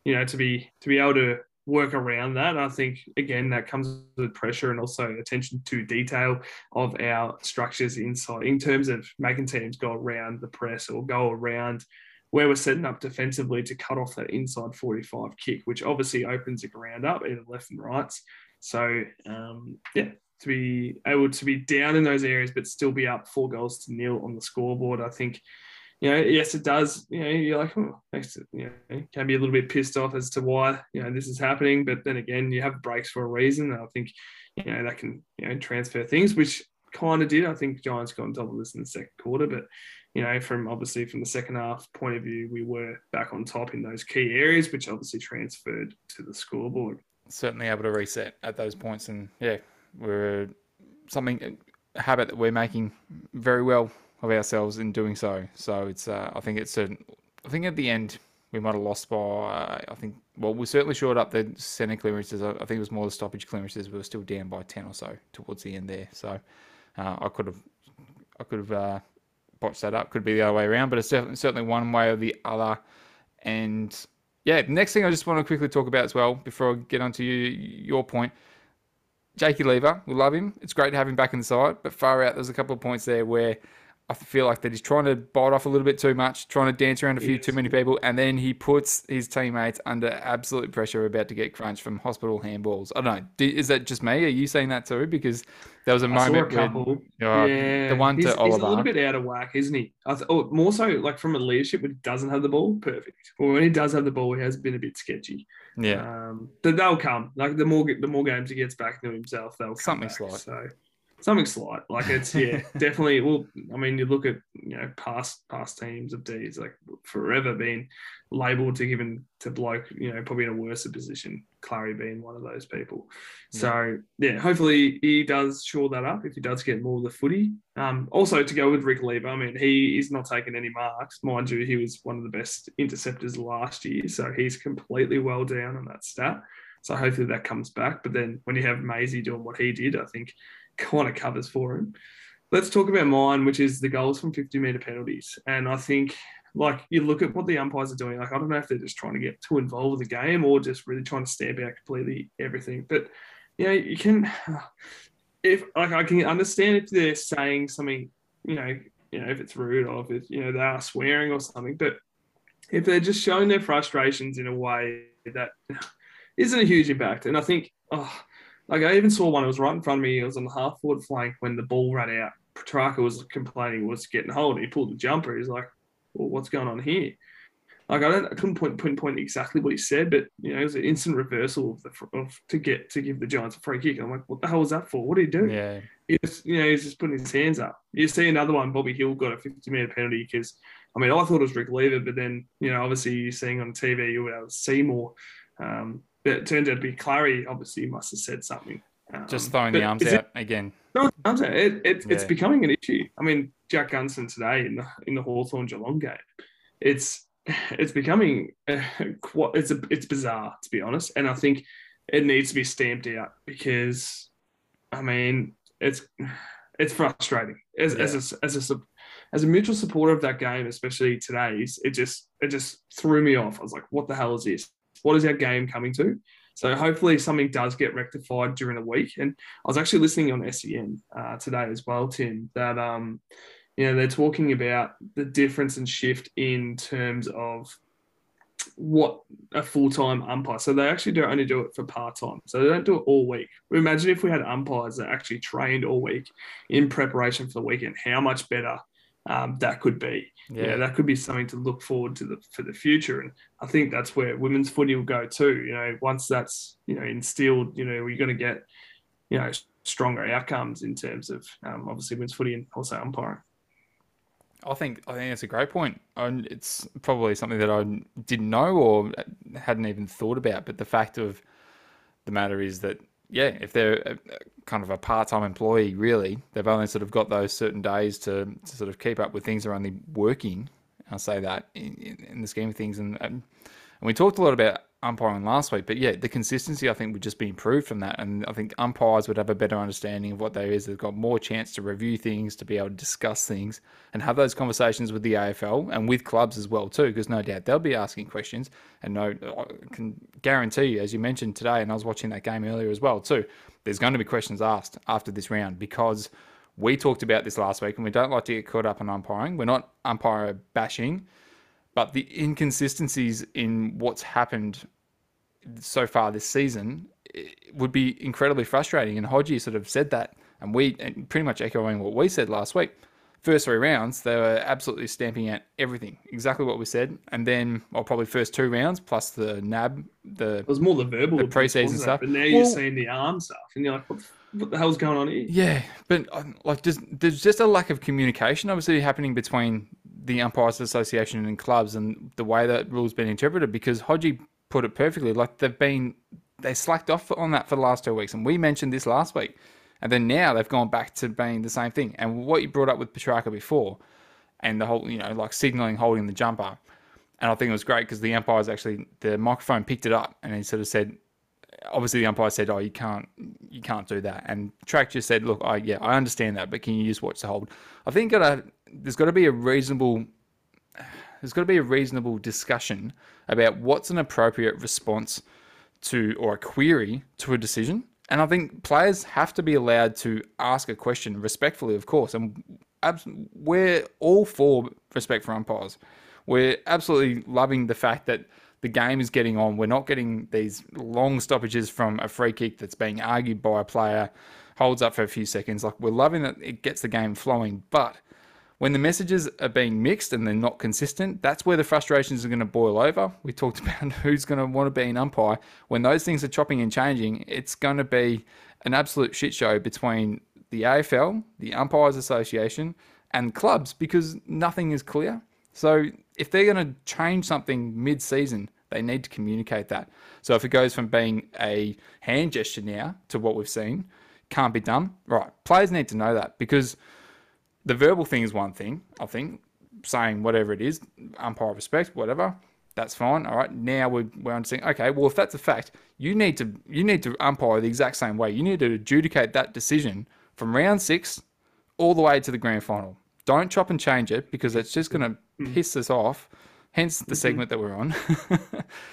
you know, to be to be able to work around that, I think again that comes with pressure and also attention to detail of our structures inside, in terms of making teams go around the press or go around where we're setting up defensively to cut off that inside forty-five kick, which obviously opens the ground up either left and right. So um, yeah. to be able to be down in those areas but still be up four goals to nil on the scoreboard, I think. You know, yes, it does. You know, you're like, oh, you know, can be a little bit pissed off as to why, you know, this is happening. But then again, you have breaks for a reason. And I think, you know, that can, you know, transfer things, which kind of did. I think Giants got on top of this in the second quarter. But, you know, from obviously from the second half point of view, we were back on top in those key areas, which obviously transferred to the scoreboard. Certainly able to reset at those points. And, yeah, we're something, a habit that we're making very well of ourselves in doing so. So it's uh, I think it's a, I think at the end we might have lost by uh, I think well we certainly shored up the centre clearances. I think it was more the stoppage clearances. We were still down by ten or so towards the end there. So uh, I could have I could have uh, botched that up. Could be the other way around, but it's definitely, certainly one way or the other. And yeah, the next thing I just want to quickly talk about as well before I get onto you, your point. Jakey Lever, we love him. It's great to have him back in the side, but far out there's a couple of points there where I feel like that he's trying to bite off a little bit too much, trying to dance around a few yes. too many people, and then he puts his teammates under absolute pressure, about to get crunched from hospital handballs. I don't know. Is that just me? Are you saying that too? Because there was a I moment saw a couple. Where, oh, yeah. the one he's, to Oliver. He's a little bit out of whack, isn't he? I th- oh, more so like from a leadership when he doesn't have the ball, perfect. Or when he does have the ball, he has been a bit sketchy. Yeah. Um, but they'll come. Like the more the more games he gets back to himself, they'll come Something back, slight. So. Something slight, like it's yeah, definitely. Well, I mean, you look at you know past past teams of D's, like forever being labelled to given to bloke, you know, probably in a worse position. Clary being one of those people. Yeah. So yeah, hopefully he does shore that up if he does get more of the footy. Um, also to go with Rick Lever, I mean, he is not taking any marks, mind you. He was one of the best interceptors last year, so he's completely well down on that stat. So hopefully that comes back. But then when you have Maisie doing what he did, I think. Kind of covers for him. Let's talk about mine, which is the goals from fifty metre penalties. And I think, like, you look at what the umpires are doing. Like, I don't know if they're just trying to get too involved with the game or just really trying to stamp out completely everything. But, you know, you can, if, like, I can understand if they're saying something, you know, you know, if it's rude or if, it's, you know, they are swearing or something. But if they're just showing their frustrations in a way that isn't a huge impact. And I think, oh, Like, I even saw one, it was right in front of me, it was on the half-forward flank when the ball ran out. Petrarca was complaining, was getting hold, he pulled the jumper, he's like, well, what's going on here? Like, I don't, I couldn't point, point, point exactly what he said, but, you know, it was an instant reversal of the of, to get to give the Giants a free kick. And I'm like, what the hell was that for? What are you doing? Yeah. It's, you know, he's just putting his hands up. You see another one, Bobby Hill got a fifty-meter penalty because, I mean, I thought it was Rick Lever, but then, you know, obviously you're seeing on T V, you were able to see more. Um, but it turned out to be Clary, obviously, must have said something. Um, just throwing the arms out it, again. Throwing the arms out. It, it, yeah. It's becoming an issue. I mean, Jack Gunson today in the, in the Hawthorn-Geelong game, it's it's becoming uh, it's a, it's bizarre, to be honest. And I think it needs to be stamped out because, I mean, it's it's frustrating as yeah. as a, as a as a mutual supporter of that game, especially today's. It just it just threw me off. I was like, what the hell is this? What is our game coming to? So hopefully something does get rectified during the week. And I was actually listening on S E N uh, today as well, Tim, that um, you know, they're talking about the difference and shift in terms of what a full-time umpire. So they actually don't only do it for part-time. So they don't do it all week. Imagine if we had umpires that actually trained all week in preparation for the weekend, how much better um, that could be. Yeah. yeah, that could be something to look forward to the, for the future. And I think that's where women's footy will go too. You know, once that's, you know, instilled, you know, we're going to get, you know, stronger outcomes in terms of um, obviously women's footy and also umpiring. I think I think that's a great point. And it's probably something that I didn't know or hadn't even thought about. But the fact of the matter is that, yeah, if they're a, kind of a part-time employee, really, they've only sort of got those certain days to, to sort of keep up with things. They're only working, I'll say that, in, in, in the scheme of things. And, and and we talked a lot about umpiring last week. But, yeah, the consistency, I think, would just be improved from that. And I think umpires would have a better understanding of what there is. They've got more chance to review things, to be able to discuss things and have those conversations with the A F L and with clubs as well too, because no doubt they'll be asking questions. And no, I can guarantee you, as you mentioned today, and I was watching that game earlier as well too, there's going to be questions asked after this round because we talked about this last week and we don't like to get caught up in umpiring. We're not umpire bashing, but the inconsistencies in what's happened so far this season, it would be incredibly frustrating. And Hodgie sort of said that, and we and pretty much echoing what we said last week. First three rounds, they were absolutely stamping out everything, exactly what we said. And then, or well, probably first two rounds plus the N A B, the it was more the verbal, the preseason stuff. But now well, you're seeing the arm stuff, and you're like, what the, what the hell's going on here? Yeah, but like, just, there's just a lack of communication, obviously, happening between the umpires association and clubs, and the way that rule's been interpreted. Because Hodgie put it perfectly, like they've been, they slacked off on that for the last two weeks. And we mentioned this last week. And then now they've gone back to being the same thing. And what you brought up with Petrarca before and the whole, you know, like signaling, holding the jumper. And I think it was great because the umpires actually, the microphone picked it up and he sort of said, obviously the umpire said, oh, you can't, you can't do that. And Track just said, look, I, yeah, I understand that, but can you just watch the hold? I think gotta, there's got to be a reasonable, there's got to be a reasonable discussion about what's an appropriate response to, or a query to a decision. And I think players have to be allowed to ask a question respectfully, of course. And abs- we're all for respect for umpires. We're absolutely loving the fact that the game is getting on. We're not getting these long stoppages from a free kick that's being argued by a player, holds up for a few seconds. Like, we're loving that it gets the game flowing, but when the messages are being mixed and they're not consistent, that's where the frustrations are going to boil over. We talked about who's going to want to be an umpire. When those things are chopping and changing, it's going to be an absolute shit show between the A F L, the Umpires Association, and clubs because nothing is clear. So if they're going to change something mid-season, they need to communicate that. So if it goes from being a hand gesture now to what we've seen, can't be done, right, players need to know that because the verbal thing is one thing, I think, saying whatever it is, umpire respect, whatever, that's fine. All right, now we're, we're understanding, okay, well, if that's a fact, you need to you need to umpire the exact same way. You need to adjudicate that decision from round six all the way to the grand final. Don't chop and change it because it's just going to piss us off, hence the segment that we're on.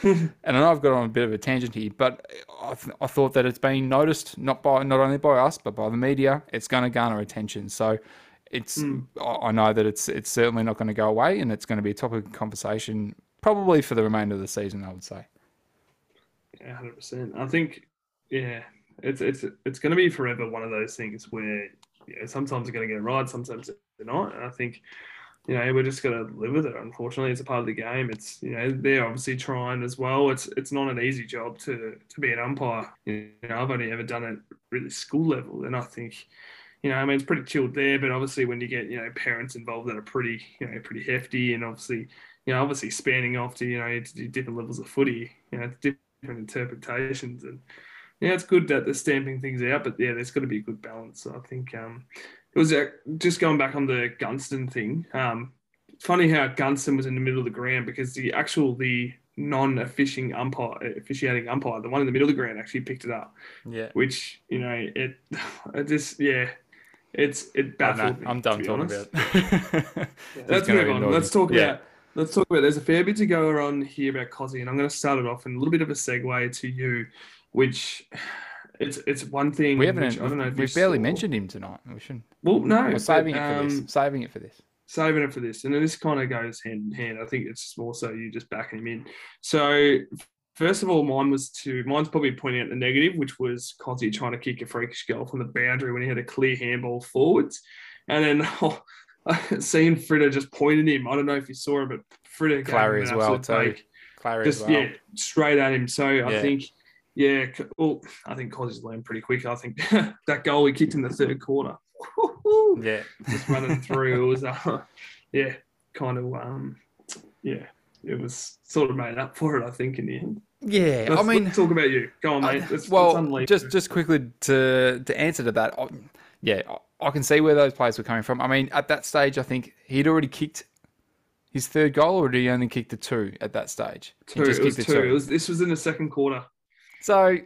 And I know I've got on a bit of a tangent here, but I, th- I thought that it's being noticed not by not only by us, but by the media. It's going to garner attention. So It's. Mm. I know that it's it's certainly not going to go away, and it's going to be a topic of conversation probably for the remainder of the season, I would say. Yeah, one hundred percent. I think, yeah, it's it's it's going to be forever one of those things where, you know, sometimes they're going to get it right, sometimes they're not. And I think, you know, we're just going to live with it. Unfortunately, it's a part of the game. It's, you know, they're obviously trying as well. It's it's not an easy job to to be an umpire. You know, I've only ever done it really school level, and I think, you know, I mean, it's pretty chilled there, but obviously when you get, you know, parents involved that are pretty, you know, pretty hefty, and obviously, you know, obviously spanning off to, you know, to different levels of footy, you know, different interpretations, and yeah, it's good that they're stamping things out, but yeah, there's got to be a good balance. So I think um, it was uh, just going back on the Gunston thing. Um, funny how Gunston was in the middle of the ground, because the actual the non-officiating umpire, officiating umpire, the one in the middle of the ground actually picked it up. Yeah, which, you know, it, it just yeah. It's it baffled me. I'm done talking about it. Let's move on. Let's talk yeah. about let's talk about there's a fair bit to go on here about Kozzy, and I'm gonna start it off in a little bit of a segue to you, which it's it's one thing we haven't which, I don't know if we've barely saw. mentioned him tonight. We shouldn't Well no we're saving but, it for um, this. Saving it for this. Saving it for this. And then this kind of goes hand in hand. I think it's more so you just backing him in. So First of all, mine was to mine's probably pointing out the negative, which was Kozzy trying to kick a freakish goal from the boundary when he had a clear handball forwards. And then oh, seeing Fritter just pointed him. I don't know if you saw it, but Fritter Clary as well too. Clary just as well. yeah, straight at him. So yeah. I think yeah, well, I think Kozzy's learned pretty quick. I think that goal he kicked in the third quarter. yeah, just running through. It was uh, yeah, kind of um, yeah. It was sort of made up for it, I think, in the end. Yeah, let's, I mean... Let's talk about you. Go on, mate. Let's, well, let's just, just quickly to to answer to that, I, yeah, I, I can see where those players were coming from. I mean, at that stage, I think he'd already kicked his third goal, or did he only kick the two at that stage? Two, just it was two. two. It was, this was in the second quarter. So,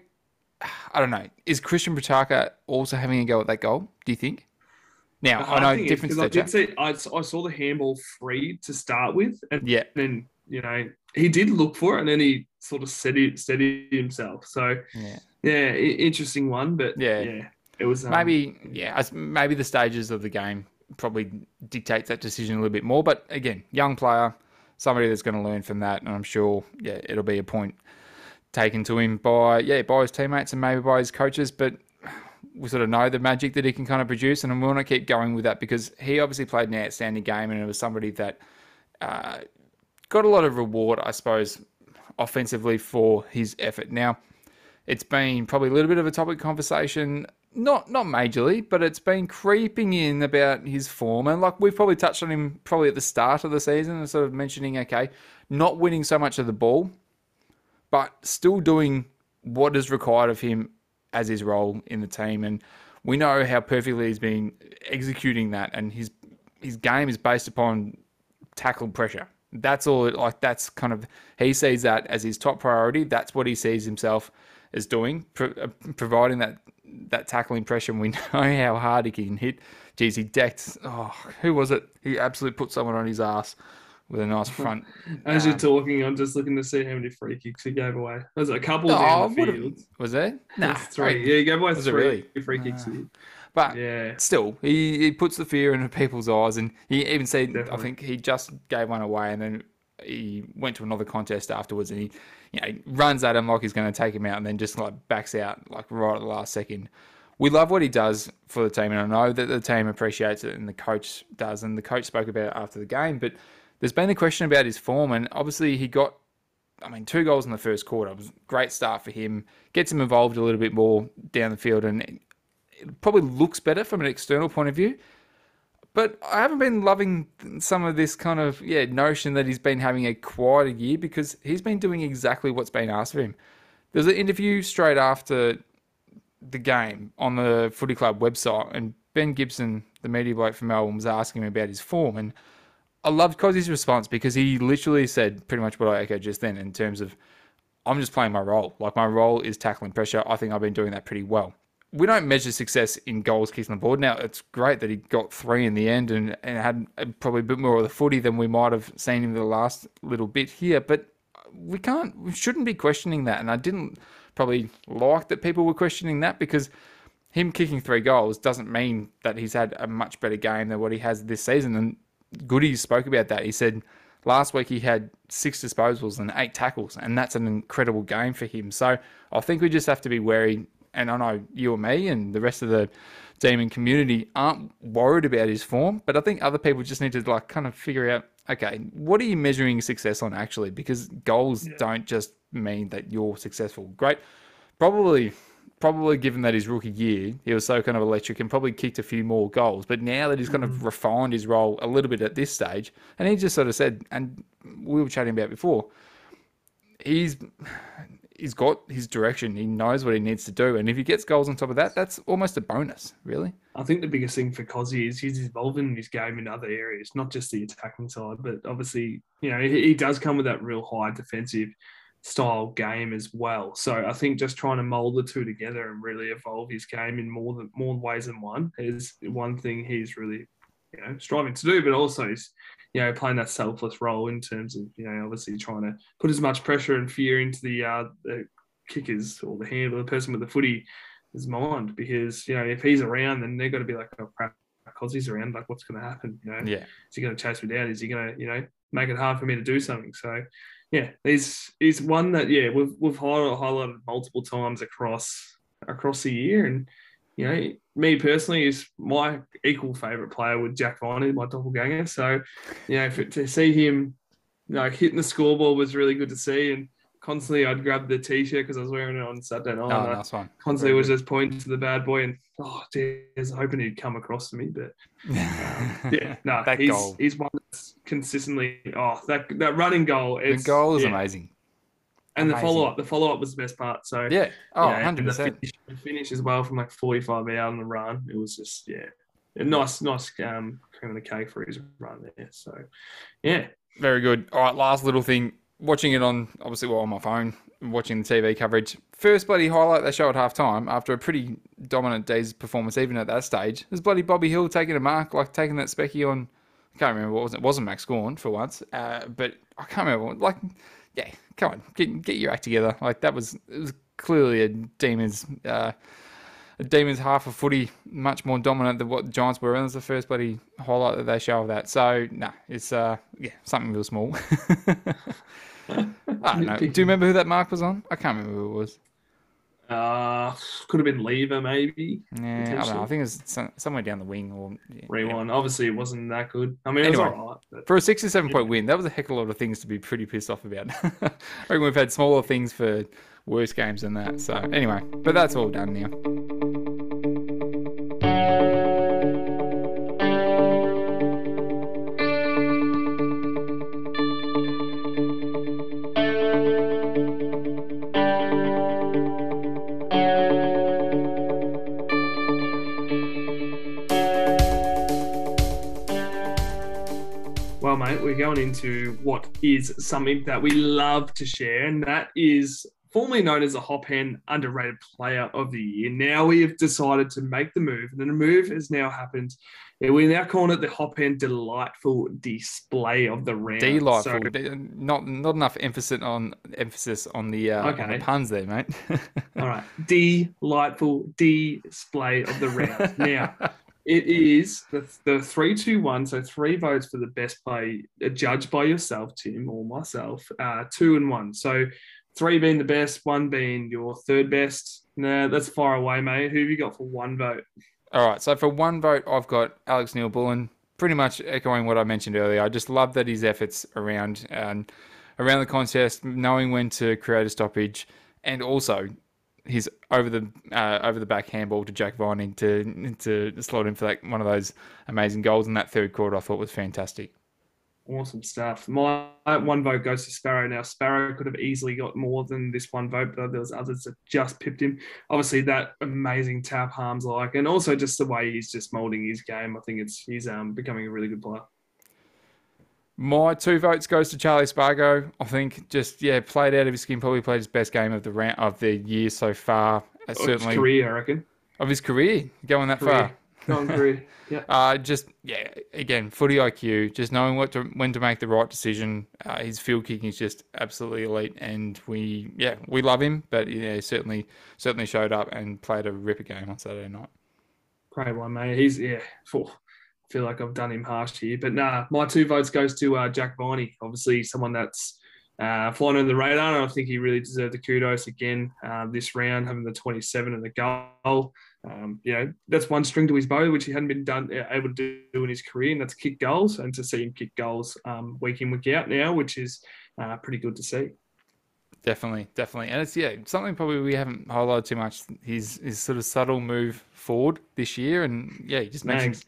I don't know. Is Christian Petrarca also having a go at that goal, do you think? Now, uh, I know I think different stage. I, did see, I, I saw the handball free to start with, and yeah. then... You know, he did look for it, and then he sort of steadied, steadied himself. So, yeah. yeah, interesting one, but yeah, yeah it was um, maybe yeah, maybe the stages of the game probably dictate that decision a little bit more. But again, young player, somebody that's going to learn from that, and I'm sure yeah, it'll be a point taken to him by yeah by his teammates and maybe by his coaches. But we sort of know the magic that he can kind of produce, and we want to keep going with that because he obviously played an outstanding game, and it was somebody that. Uh, Got a lot of reward, I suppose, offensively for his effort. Now, it's been probably a little bit of a topic of conversation, not not majorly, but it's been creeping in about his form. And like we've probably touched on him probably at the start of the season and sort of mentioning, okay, not winning so much of the ball, but still doing what is required of him as his role in the team. And we know how perfectly he's been executing that. And his his game is based upon tackle pressure. That's all, like, that's kind of, he sees that as his top priority. That's what he sees himself as doing, pro- providing that that tackling pressure. And we know how hard he can hit. Geez, he decked, oh, who was it? He absolutely put someone on his ass with a nice front. As um, you're talking, I'm just looking to see how many free kicks he gave away. There's a couple oh, down the field. Was there? No. Nah, three. Right. Yeah, he gave away was three really? free kicks. Uh, But yeah. still, he, he puts the fear into people's eyes, and he even said, Definitely. I think he just gave one away, and then he went to another contest afterwards, and he, you know, he runs at him like he's going to take him out, and then just like backs out like right at the last second. We love what he does for the team, and I know that the team appreciates it, and the coach does, and the coach spoke about it after the game. But there's been a question about his form, and obviously he got, I mean, two goals in the first quarter. It was a great start for him. Gets him involved a little bit more down the field, and it probably looks better from an external point of view, but I haven't been loving some of this kind of yeah notion that he's been having a quieter year, because he's been doing exactly what's been asked of him. There's an interview straight after the game on the Footy Club website, and Ben Gibson, the media bloke from Melbourne, was asking him about his form, and I loved Kozzy's response because he literally said pretty much what I echoed just then in terms of, I'm just playing my role. Like, my role is tackling pressure. I think I've been doing that pretty well. We don't measure success in goals kicked on the board. Now, it's great that he got three in the end and, and had probably a bit more of the footy than we might have seen him the last little bit here, but we can't, we shouldn't be questioning that. And I didn't probably like that people were questioning that, because him kicking three goals doesn't mean that he's had a much better game than what he has this season. And Goody spoke about that. He said last week he had six disposals and eight tackles, and that's an incredible game for him. So I think we just have to be wary. And I know you and me and the rest of the Demon community aren't worried about his form, but I think other people just need to like kind of figure out, okay, what are you measuring success on actually? Because goals yeah. don't just mean that you're successful. Great. Probably probably given that his rookie year, he was so kind of electric and probably kicked a few more goals. But now that he's kind of refined his role a little bit at this stage, and he just sort of said, and we were chatting about before, he's he's got his direction. He knows what he needs to do. And if he gets goals on top of that, that's almost a bonus, really. I think the biggest thing for Kozzy is he's evolving in his game in other areas, not just the attacking side, but obviously, you know, he, he does come with that real high defensive style game as well. So I think just trying to mold the two together and really evolve his game in more than more ways than one is one thing he's really, you know, striving to do, but also he's, you know, playing that selfless role in terms of, you know, obviously trying to put as much pressure and fear into the, uh, the kickers or the handler, the person with the footy as mind, because, you know, if he's around, then they're going to be like, oh crap, Kozzy's around, like what's going to happen? You know, yeah. Is he going to chase me down? Is he going to, you know, make it hard for me to do something? So yeah, he's he's one that yeah we've we've highlighted multiple times across across the year, and you know me personally is my equal favourite player with Jack Viney, my doppelganger. So you know for, to see him you know, hitting the scoreboard was really good to see, and constantly I'd grab the T-shirt because I was wearing it on Saturday night. Oh, and nice one. Constantly Very was good. Just pointing to the bad boy, and oh dear, I was hoping he'd come across to me, but um, yeah, no, that he's goal. he's one that's consistently oh that that running goal. The goal is yeah. amazing, and amazing. the follow up, the follow up was the best part. So yeah, oh, hundred you know, percent. The finish as well from like forty-five out on the run. It was just yeah, a nice nice um cream of the cake for his run there. So yeah, very good. All right, last little thing. Watching it on, obviously, well, on my phone, watching the T V coverage. First bloody highlight they show at halftime after a pretty dominant day's performance, even at that stage, was bloody Bobby Hill taking a mark, like taking that specky on, I can't remember what was it, it wasn't Max Gawn for once, uh, but I can't remember, what, like, yeah, come on, get, get your act together. Like, that was, it was clearly a Demons, uh, a Demons half of footy, much more dominant than what the Giants were, and it was the first bloody highlight that they show of that. So, nah, it's, uh, yeah, something real small. I don't know. Do you remember who that mark was on? I can't remember who it was. Uh, could have been Lever, maybe. Yeah, I don't know. I think it was somewhere down the wing. Or yeah, Rewind. Yeah. Obviously, it wasn't that good. I mean, anyway, it was all right. But for a six or seven point yeah. win, that was a heck of a lot of things to be pretty pissed off about. I reckon we've had smaller things for worse games than that. So, anyway, but that's all done now. Going into what is something that we love to share, and that is formerly known as the Hop Hen Underrated Player of the Year. Now we have decided to make the move, and the move has now happened. We're now calling it the Hop Hen Delightful Display of the Round. Delightful, so, not not enough emphasis on emphasis on the, uh, okay. on the puns there, mate. All right, Delightful Display of the Round. Now. It is the, the three, two, one. So three votes for the best play, judged by yourself, Tim, or myself, uh, two and one. So three being the best, one being your third best. Nah, that's far away, mate. Who have you got for one vote? All right. So for one vote, I've got Alex Neil Bullen, pretty much echoing what I mentioned earlier. I just love that his efforts around, um, around the contest, knowing when to create a stoppage, and also his over the uh, over the back handball to Jack Viney to to slot in for that one of those amazing goals in that third quarter. I thought was fantastic. Awesome stuff. My one vote goes to Sparrow. Now Sparrow could have easily got more than this one vote, but there was others that just pipped him. Obviously that amazing tap harms like, and also just the way he's just moulding his game. I think it's he's um, becoming a really good player. My two votes goes to Charlie Spargo. I think just, yeah, played out of his skin, probably played his best game of the round, of the year so far. Of Certainly, his career, I reckon. Of his career, going that career. far. Going career, yeah. uh, just, yeah, again, footy I Q, just knowing what to, when to make the right decision. Uh, his field kicking is just absolutely elite, and we, yeah, we love him, but yeah, certainly, certainly showed up and played a ripper game on Saturday night. Great one, mate. He's, yeah, four. Feel like I've done him harsh here, but nah, my two votes goes to uh, Jack Viney, obviously someone that's uh, flying under the radar, and I think he really deserved the kudos again uh, this round, having the twenty-seven and the goal. Um, you know, that's one string to his bow, which he hadn't been done able to do in his career, and that's kick goals, and to see him kick goals um, week in, week out now, which is uh, pretty good to see. Definitely, definitely. And it's, yeah, something probably we haven't highlighted too much. His, his sort of subtle move forward this year. And, yeah, he just mentioned,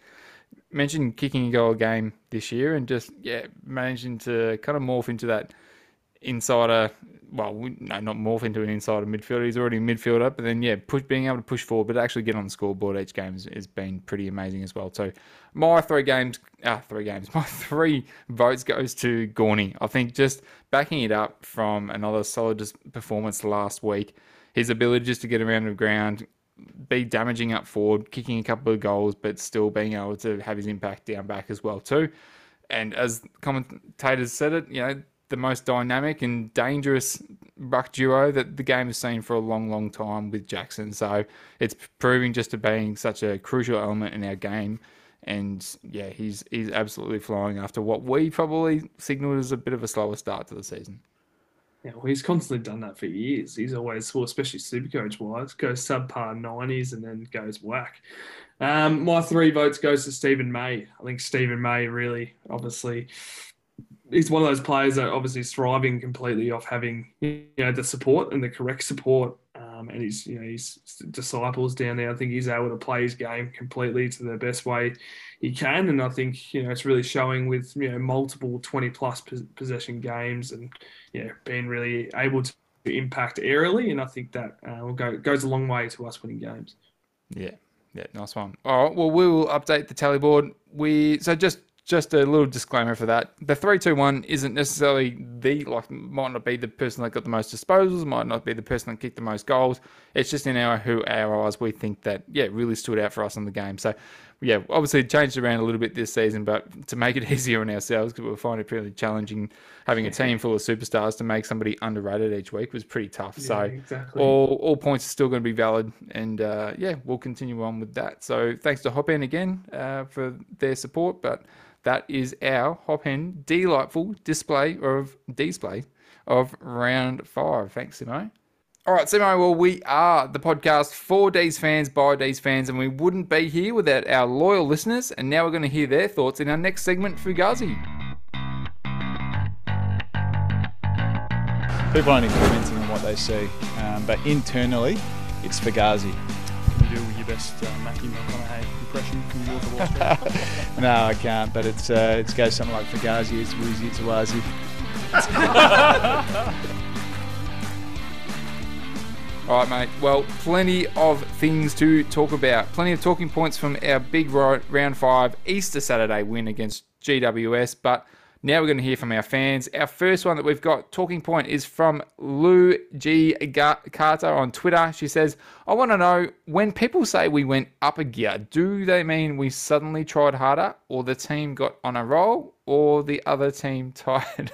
mentioned kicking a goal a game this year and just, yeah, managing to kind of morph into that insider. Well, no, not morph into an insider midfielder. He's already a midfielder. But then, yeah, push, being able to push forward, but actually get on the scoreboard each game has, has been pretty amazing as well. So my three games, ah, three games, my three votes goes to Gorney. I think just backing it up from another solid performance last week, his ability just to get around the ground, be damaging up forward, kicking a couple of goals, but still being able to have his impact down back as well too. And as commentators said it, you know, the most dynamic and dangerous ruck duo that the game has seen for a long, long time with Jackson. So it's proving just to being such a crucial element in our game. And yeah, he's he's absolutely flying after what we probably signalled as a bit of a slower start to the season. Yeah, well, he's constantly done that for years. He's always, well, especially Supercoach-wise, goes subpar nineties and then goes whack. Um, my three votes goes to Stephen May. I think Stephen May really, obviously... he's one of those players that obviously is thriving completely off having, you know, the support and the correct support, um, and his, you know, his disciples down there. I think he's able to play his game completely to the best way he can, and I think, you know, it's really showing with, you know, multiple twenty plus possession games and, you know, being really able to impact aerially, and I think that uh, will go goes a long way to us winning games. Yeah, yeah, nice one. All right, well, we will update the tally board. We so just. Just a little disclaimer for that. The three two one isn't necessarily the, like, might not be the person that got the most disposals, might not be the person that kicked the most goals. It's just in our, who our eyes, we think that, yeah, really stood out for us in the game. So, yeah, obviously changed around a little bit this season, but to make it easier on ourselves, because we find it fairly challenging having a team full of superstars to make somebody underrated each week was pretty tough. Yeah, so exactly. all, all points are still going to be valid. And, uh, yeah, we'll continue on with that. So thanks to Hoppin again uh, for their support, but... that is our Hop-End delightful display of display of round five. Thanks, Simo. All right, Simo, well, we are the podcast for D's fans, by D's fans, and we wouldn't be here without our loyal listeners. And now we're going to hear their thoughts in our next segment, Fugazi. People aren't commenting on what they see, um, but internally, it's Fugazi. You do your best uh, Matthew McConaughey impression from the water. No, I can't, but it's uh, it's goes something like Fugazi, it's woozy, it's wazi. All right, mate. Well, plenty of things to talk about. Plenty of talking points from our big round five Easter Saturday win against G W S, but now we're going to hear from our fans. Our first one that we've got, talking point, is from Lou G. Carter on Twitter. She says, I want to know, when people say we went up a gear, do they mean we suddenly tried harder, or the team got on a roll, or the other team tired?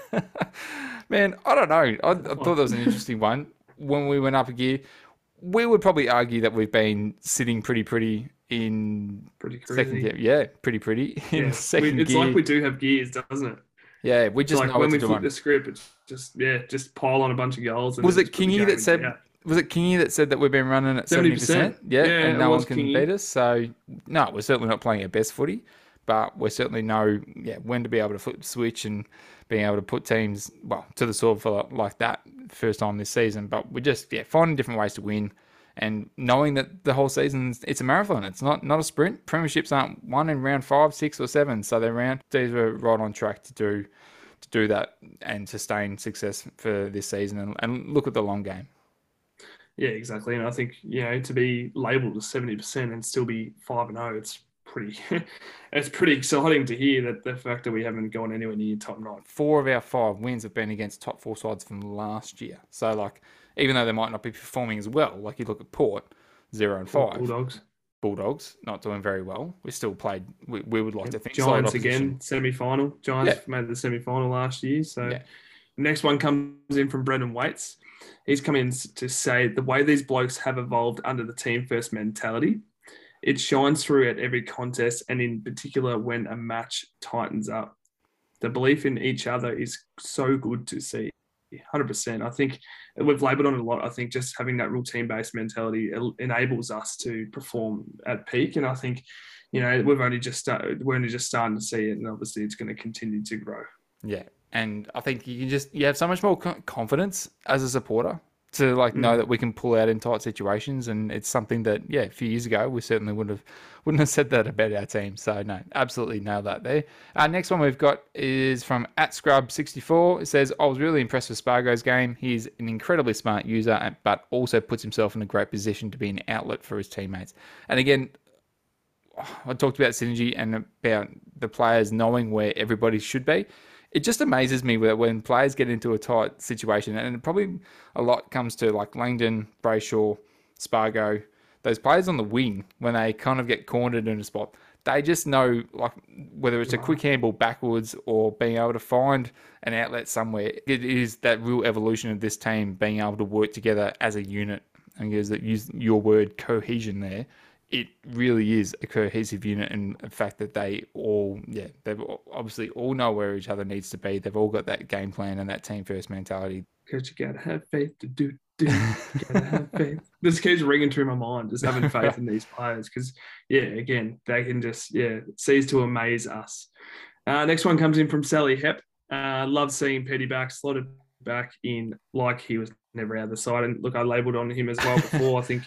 Man, I don't know. I, I thought that was an interesting one. When we went up a gear, we would probably argue that we've been sitting pretty, pretty... in pretty second gear. Yeah, pretty, pretty. In yeah. second we, it's gear. Like we do have gears, doesn't it? Yeah, we just it's like know when we flip the script, it's just yeah, just pile on a bunch of goals. And was it Kingy that said? Out. Was it Kingy that said that we've been running at seventy percent? Yeah, yeah, and no one can Kingy. beat us. So no, we're certainly not playing our best footy, but we certainly know yeah when to be able to flip the switch and being able to put teams well to the sword for like that first time this season. But we're just yeah finding different ways to win. And knowing that the whole season, it's a marathon. It's not, not a sprint. Premierships aren't won in round five, six, or seven. So they're round. These were right on track to do to do that and sustain success for this season and, and look at the long game. Yeah, exactly. And I think, you know, to be labelled as seventy percent and still be five and oh, it's pretty it's pretty exciting to hear that the fact that we haven't gone anywhere near top nine. Four of our five wins have been against top four sides from last year. So, like... even though they might not be performing as well, like you look at Port, zero and five. Bulldogs, Bulldogs not doing very well. We still played. We, we would like yeah, to think Giants again, semi final. Giants yeah. made the semi final last year. So yeah. The next one comes in from Brendan Waits. He's come in to say the way these blokes have evolved under the team first mentality, it shines through at every contest, and in particular when a match tightens up. The belief in each other is so good to see. one hundred percent. I think we've laboured on it a lot. I think just having that real team-based mentality enables us to perform at peak. And I think, you know, we've only just started, we're only just starting to see it, and obviously it's going to continue to grow. Yeah, And I think you can just, you have so much more confidence as a supporter to like know mm. that we can pull out in tight situations. And it's something that, yeah, a few years ago, we certainly wouldn't have, wouldn't have said that about our team. So no, absolutely nailed that there. Uh, next one we've got is from at Scrub sixty-four. It says, I was really impressed with Spargo's game. He's an incredibly smart user, but also puts himself in a great position to be an outlet for his teammates. And again, I talked about synergy and about the players knowing where everybody should be. It just amazes me that when players get into a tight situation, and probably a lot comes to like Langdon, Brayshaw, Spargo, those players on the wing, when they kind of get cornered in a spot, they just know, like, whether it's a quick handball backwards or being able to find an outlet somewhere. It is that real evolution of this team being able to work together as a unit. And use your word cohesion there. It really is a cohesive unit, and the fact that they all, yeah, they obviously all know where each other needs to be. They've all got that game plan and that team first mentality. Coach, you gotta have faith to do, do. You gotta have faith. This keeps ringing through my mind, just having faith in these players, because, yeah, again, they can just, yeah, cease to amaze us. Uh, next one comes in from Sally Hepp. Uh, love seeing Petty back, slotted back in like he was never out of the side. And look, I labelled on him as well before, I think.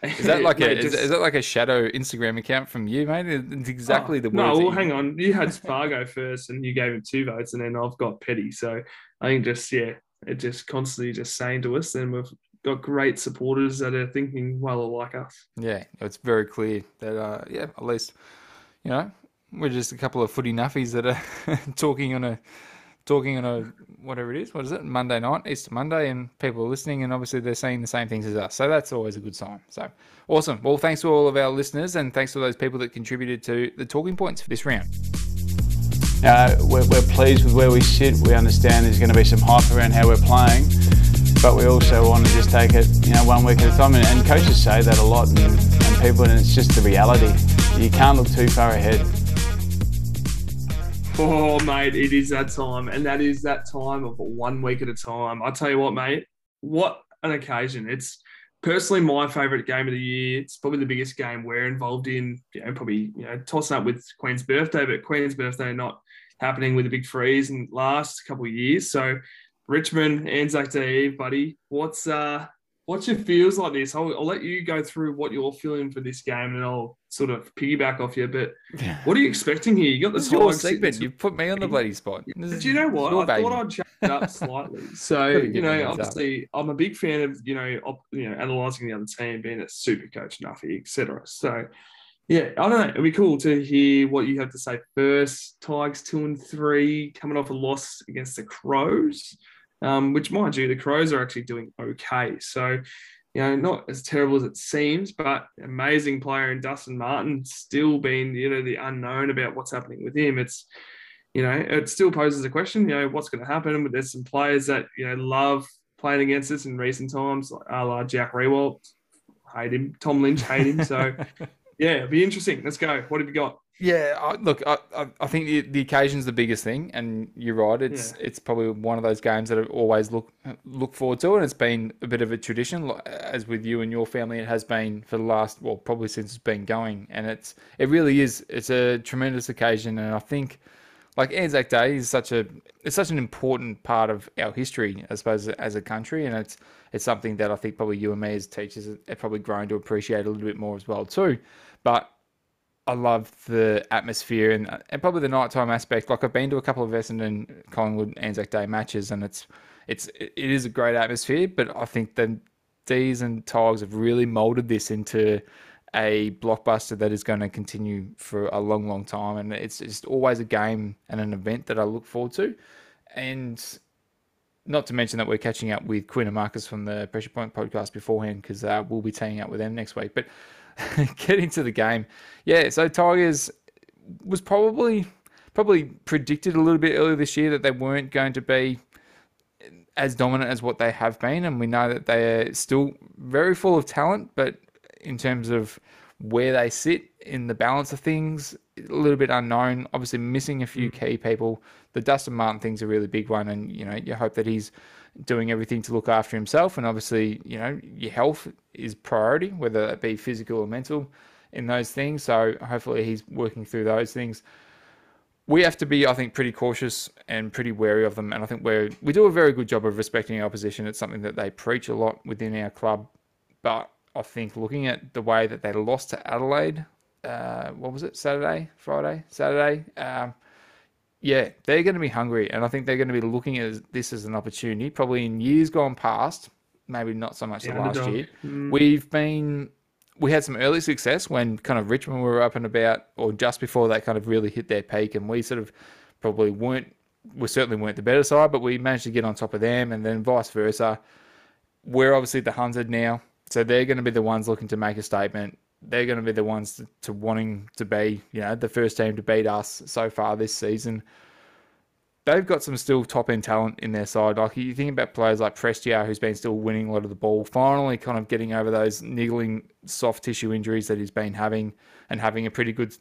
Is that like mate, a just, is, is that like a shadow Instagram account from you, mate? It's exactly oh, the words. No, well, you... hang on. You had Spargo first, and you gave him two votes, and then I've got Petty. So I think just yeah, it just constantly just saying to us, and we've got great supporters that are thinking well like us. Yeah, it's very clear that uh, yeah, at least you know we're just a couple of footy nuffies that are talking on a. talking on a, whatever it is, what is it, Monday night, Easter Monday, and people are listening, and obviously they're seeing the same things as us. So that's always a good sign. So awesome. Well, thanks to all of our listeners, and thanks to those people that contributed to the talking points for this round. Uh, we're, we're pleased with where we sit. We understand there's going to be some hype around how we're playing, but we also want to just take it, you know, one week at a time. And, and coaches say that a lot, and, and people, and it's just the reality. You can't look too far ahead. Oh, mate, it is that time. And that is that time of one week at a time. I tell you what, mate, what an occasion. It's personally my favourite game of the year. It's probably the biggest game we're involved in. You know, probably you know, tossing up with Queen's birthday, but Queen's birthday not happening with a big freeze in the last couple of years. So Richmond, Anzac Day Eve, buddy, what's uh, what's your feels like this? I'll, I'll let you go through what you're feeling for this game, and I'll sort of piggyback off you, but what are you expecting here? You got this, this whole segment. You put me on the bloody spot. But you know what? I baby. thought I'd change it up slightly. So you know, obviously, up. I'm a big fan of you know, op, you know, analysing the other team, being a super coach, Nuffy, et cetera. So yeah, I don't know. It'd be cool to hear what you have to say first. Tigers two and three coming off a loss against the Crows, um, which mind you, the Crows are actually doing okay. So. You know, not as terrible as it seems, but amazing player in Dustin Martin, still being, you know, the unknown about what's happening with him. It's, you know, it still poses a question, you know, what's going to happen. But there's some players that, you know, love playing against us in recent times, like a la Jack Rewalt. Hate him. Tom Lynch, hate him. So, yeah, it'll be interesting. Let's go. What have you got? Yeah, I, look, I I think the, the occasion's the biggest thing, and you're right. It's yeah. it's probably one of those games that I always look look forward to, and it's been a bit of a tradition, as with you and your family. It has been for the last, well, probably since it's been going, and it's it really is. It's a tremendous occasion, and I think like Anzac Day is such a it's such an important part of our history, I suppose, as a country, and it's it's something that I think probably you and me as teachers have probably grown to appreciate a little bit more as well too, but. I love the atmosphere and, and probably the nighttime aspect. Like I've been to a couple of Essendon, Collingwood, Anzac Day matches, and it's it's it is a great atmosphere. But I think the D's and Tigers have really molded this into a blockbuster that is going to continue for a long, long time. And it's just always a game and an event that I look forward to. And not to mention that we're catching up with Quinn and Marcus from the Pressure Point podcast beforehand, because uh, we'll be teeing up with them next week. But get into the game. Yeah, so Tigers was probably probably predicted a little bit earlier this year that they weren't going to be as dominant as what they have been, and we know that they're still very full of talent, but in terms of where they sit in the balance of things, a little bit unknown, obviously missing a few key people. The Dustin Martin thing's a really big one, and you know, you hope that he's doing everything to look after himself, and obviously, you know, your health is priority, whether that be physical or mental in those things. So hopefully he's working through those things. we have to be, I think, pretty cautious and pretty wary of them. And I think we're, we do a very good job of respecting our position. It's something that they preach a lot within our club. But I think looking at the way that they lost to Adelaide, uh, what was it, Saturday, Friday, Saturday? Um, yeah, they're going to be hungry. And I think they're going to be looking at this as an opportunity. Probably in years gone past, maybe not so much the last dog. year, mm. we've been... We had some early success when kind of Richmond were up and about, or just before they kind of really hit their peak, and we sort of probably weren't, we certainly weren't the better side, but we managed to get on top of them, and then vice versa. We're obviously the Hunsard now, so they're going to be the ones looking to make a statement. They're going to be the ones to, to wanting to be, you know, the first team to beat us so far this season. They've got some still top-end talent in their side. Like, you think about players like Prestia, who's been still winning a lot of the ball, finally kind of getting over those niggling soft tissue injuries that he's been having and having a pretty good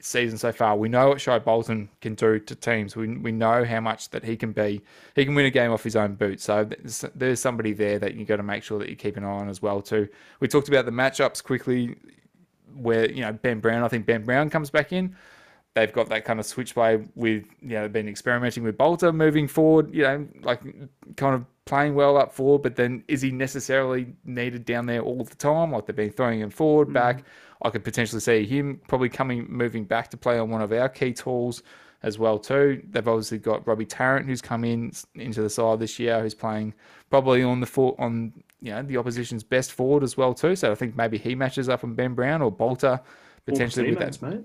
season so far. We know what Shai Bolton can do to teams. We we know how much that he can be. He can win a game off his own boot. So there's, there's somebody there that you've got to make sure that you keep an eye on as well too. We talked about the matchups quickly where, you know, Ben Brown, I think Ben Brown comes back in. They've got that kind of switch play with, you know, they've been experimenting with Bolter moving forward, you know, like kind of playing well up forward, but then is he necessarily needed down there all the time? Like they've been throwing him forward, mm-hmm. back. I could potentially see him probably coming, moving back to play on one of our key tools as well too. They've obviously got Robbie Tarrant who's come in into the side this year, who's playing probably on the for, on, you know, the opposition's best forward as well too. So I think maybe he matches up on Ben Brown or Bolter potentially with that. Mate.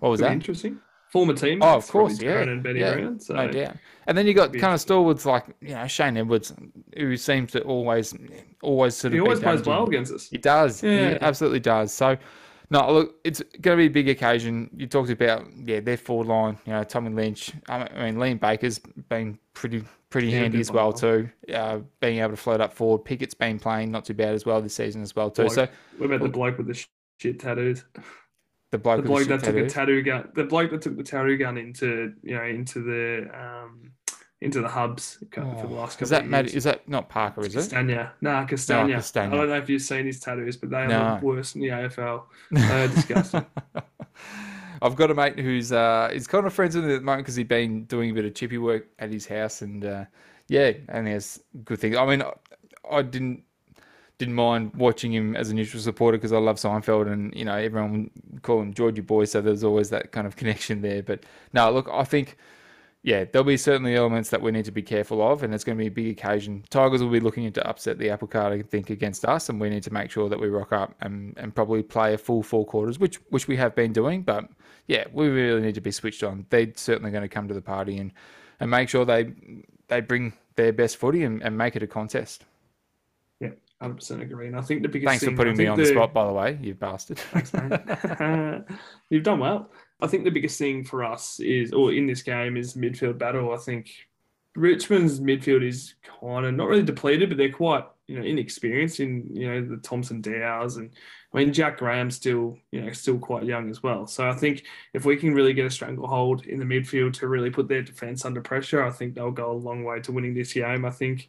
What was that? Interesting. Former team. Oh, of course, yeah. And Benny yeah. Brown, so. No doubt. And then you got kind of stalwarts like, you know, Shane Edwards, who seems to always, always sort of. He always plays well against us. He does. Yeah. He absolutely does. So, no, look, it's going to be a big occasion. You talked about, yeah, their forward line. You know, Tommy Lynch. I mean, Liam Baker's been pretty, pretty yeah, handy as well too. Uh, being able to float up forward. Pickett's been playing not too bad as well this season as well too. Bloke. So, what about the bloke with the shit tattoos? The bloke, the bloke the that took tattoo. a tattoo gun. The bloke that took the tattoo gun into you know into the um, into the hubs oh, for the last couple. Is that of Matt, years. Is that not Parker? Is Castagna. it? Nah, Castagna. No, Castagna. I don't know if you've seen his tattoos, but they no. are worse than the A F L. They're disgusting. I've got a mate who's uh, he's kind of friends with me at the moment because he's been doing a bit of chippy work at his house, and uh, yeah, and there's good things. I mean, I, I didn't. Didn't mind watching him as a neutral supporter because I love Seinfeld and, you know, everyone would call him Georgie Boy, so there's always that kind of connection there. But no, look, I think, yeah, there'll be certainly elements that we need to be careful of, and it's going to be a big occasion. Tigers will be looking to upset the apple cart, I think, against us, and we need to make sure that we rock up and, and probably play a full four quarters, which which we have been doing. But, yeah, we really need to be switched on. They're certainly going to come to the party and, and make sure they they bring their best footy and, and make it a contest. one hundred percent agree. And I think the biggest Thanks thing... Thanks for putting me on the, the spot, by the way, you bastard. Thanks, man. You've done well. I think the biggest thing for us is, or in this game, is midfield battle. I think Richmond's midfield is kind of not really depleted, but they're quite, you know, inexperienced in, you know, the Thompson Dow's. And I mean, Jack Graham's still, you know, still quite young as well. So I think if we can really get a stranglehold in the midfield to really put their defence under pressure, I think they'll go a long way to winning this game. I think...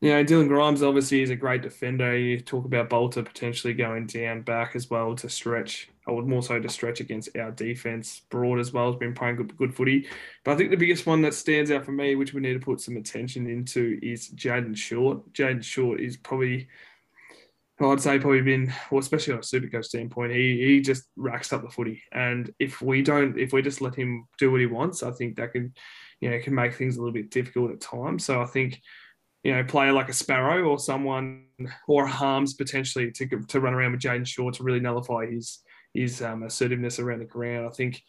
You know, Dylan Grimes obviously is a great defender. You talk about Bolter potentially going down back as well to stretch. I would more so to stretch against our defence. Broad as well has been playing good, good footy. But I think the biggest one that stands out for me, which we need to put some attention into, is Jaden Short. Jaden Short is probably, I'd say probably been, well, especially on a Supercoach standpoint, he he just racks up the footy. And if we don't, if we just let him do what he wants, I think that can, you know, can make things a little bit difficult at times. So I think, you know, player like a Sparrow or someone, or Harms potentially to to run around with Jaden Short to really nullify his his um, assertiveness around the ground. I think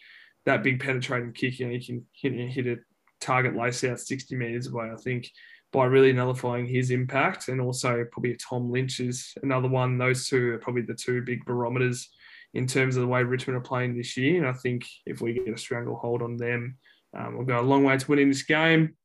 that big penetrating kick, you know, you can you know, hit a target lace out sixty metres away. I think by really nullifying his impact, and also probably Tom Lynch is another one. Those two are probably the two big barometers in terms of the way Richmond are playing this year. And I think if we get a stranglehold on them, um, we'll go a long way to winning this game.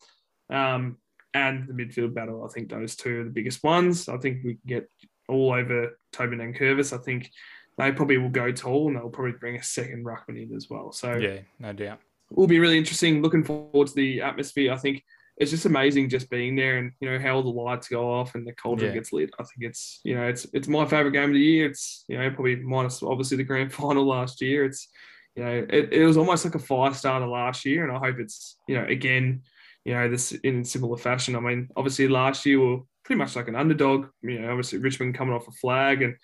Um, And the midfield battle, I think those two are the biggest ones. I think we can get all over Tobin and Curvis. I think they probably will go tall, and they'll probably bring a second ruckman in as well. So yeah, no doubt. It will be really interesting. Looking forward to the atmosphere. I think it's just amazing just being there, and you know how all the lights go off and the culture yeah. gets lit. I think it's you know it's it's my favourite game of the year. It's you know probably minus obviously the grand final last year. It's you know, it, it was almost like a fire starter last year, and I hope it's, you know, again, you know, this in similar fashion. I mean, obviously last year we were pretty much like an underdog, you know, obviously Richmond coming off a flag and,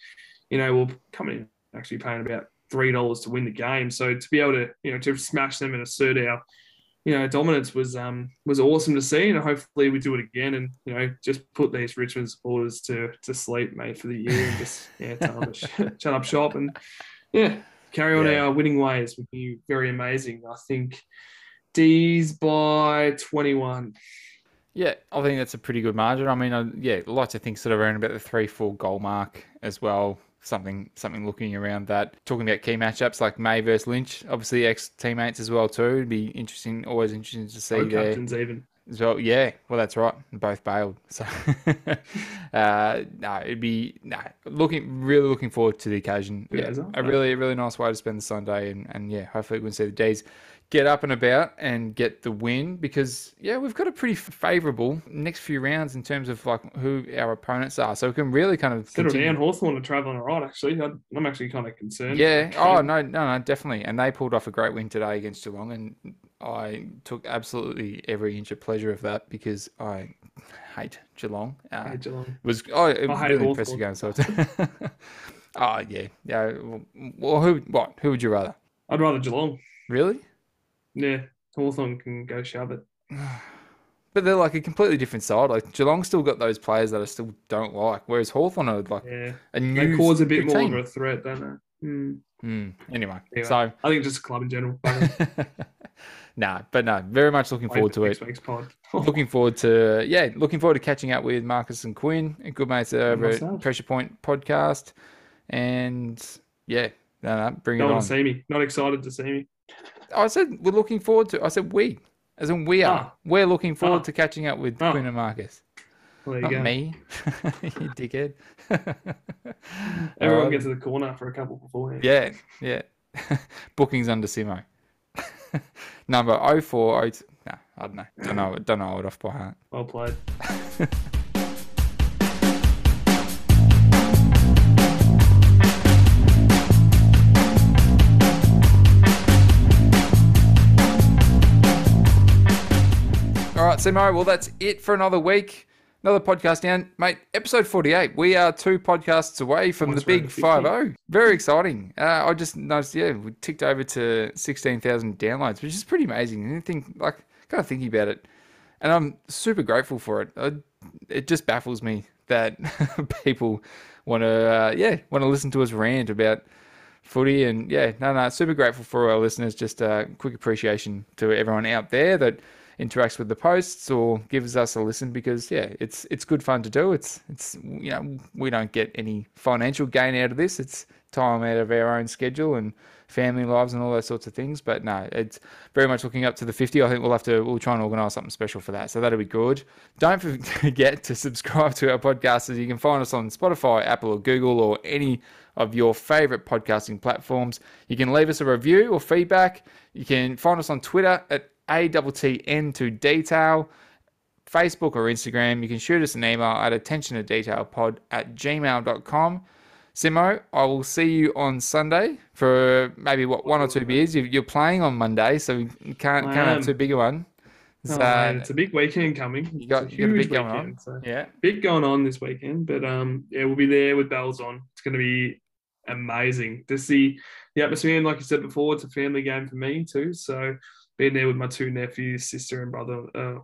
you know, we'll come in actually paying about three dollars to win the game. So to be able to, you know, to smash them and assert our, you know, dominance was um was awesome to see, and hopefully we do it again, and you know, just put these Richmond supporters to to sleep, mate, for the year, and just yeah, tell them to sh- shut up shop and yeah, carry on yeah. our winning ways would be very amazing. I think D's by twenty-one. Yeah, I think that's a pretty good margin. I mean, I, yeah, like to think sort of around about the three four goal mark as well. Something, something looking around that. Talking about key matchups like May versus Lynch, obviously ex-teammates as well too. It'd be interesting, always interesting to see there. Captains even as well. Yeah, well that's right. Both bailed, so uh, no, it'd be no. Looking really looking forward to the occasion. Yeah, yeah, a really, really nice way to spend the Sunday, and and yeah, hopefully we can see the D's get up and about and get the win, because yeah, we've got a pretty favourable next few rounds in terms of like who our opponents are, so we can really kind of instead continue. Of down Hawthorn to travel on a ride. Actually, I'm actually kind of concerned. Yeah. Oh no, no, no, definitely. And they pulled off a great win today against Geelong, and I took absolutely every inch of pleasure of that because I hate Geelong. Uh, I hate Geelong. It was oh, it was really impressive game. So, oh yeah, yeah. Well, who? What? Who would you rather? I'd rather Geelong. Really? Yeah, Hawthorn can go shove it. But they're like a completely different side. Like Geelong still got those players that I still don't like, whereas Hawthorn are like yeah. a new They cause a bit more team. Of a threat, don't they? Mm. Mm. Anyway, anyway, so... I think just a club in general. Nah, but no, very much looking forward to it. Week's pod. looking forward to... Yeah, looking forward to catching up with Marcus and Quinn, good mates over at Pressure Point Podcast. And yeah, no, no, bring no it on. Don't want to see me. Not excited to see me. I said we're looking forward to. I said we, as in we are. Ah. We're looking forward ah. to catching up with ah. Quinn and Marcus. Well, there you Not go. Me, you dickhead. Everyone um, gets to the corner for a couple beforehand. Yeah, yeah. Bookings under Simo. Number oh four oh two. No, I don't know. Don't know. Don't know it off by heart. Well played. All right, Simo, well, that's it for another week. Another podcast down. Mate, episode forty-eight. We are two podcasts away from Once the big five oh. Very exciting. Uh, I just noticed, yeah, we ticked over to sixteen thousand downloads, which is pretty amazing. I didn't think, like, kind of thinking about it. And I'm super grateful for it. I, it just baffles me that people want to, uh, yeah, want to listen to us rant about footy. And, yeah, no, no, super grateful for our listeners. Just a uh, quick appreciation to everyone out there that interacts with the posts or gives us a listen, because yeah, it's it's good fun to do. It's it's you know, we don't get any financial gain out of this. It's time out of our own schedule and family lives and all those sorts of things. But no, it's very much looking up to the fifty. I think we'll have to we'll try and organise something special for that. So that'll be good. Don't forget to subscribe to our podcast. As you can find us on Spotify, Apple, or Google, or any of your favourite podcasting platforms. You can leave us a review or feedback. You can find us on Twitter at A T T N to Detail, Facebook or Instagram. You can shoot us an email at attentiontodetailpod at gmail dot com. Simo, I will see you on Sunday for maybe what one or two beers. You're playing on Monday, so we can't can't have too big a one. So, oh, man, it's a big weekend coming. You got, it's a huge you got a big weekend, going on. So yeah, big going on this weekend, but um, yeah, we'll be there with bells on. It's going to be amazing to see the atmosphere. And like you said before, it's a family game for me too. So being there with my two nephews, sister and brother, uh,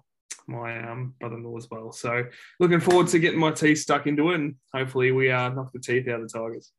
my um, brother-in-law as well. So looking forward to getting my teeth stuck into it, and hopefully we uh, knock the teeth out of the Tigers.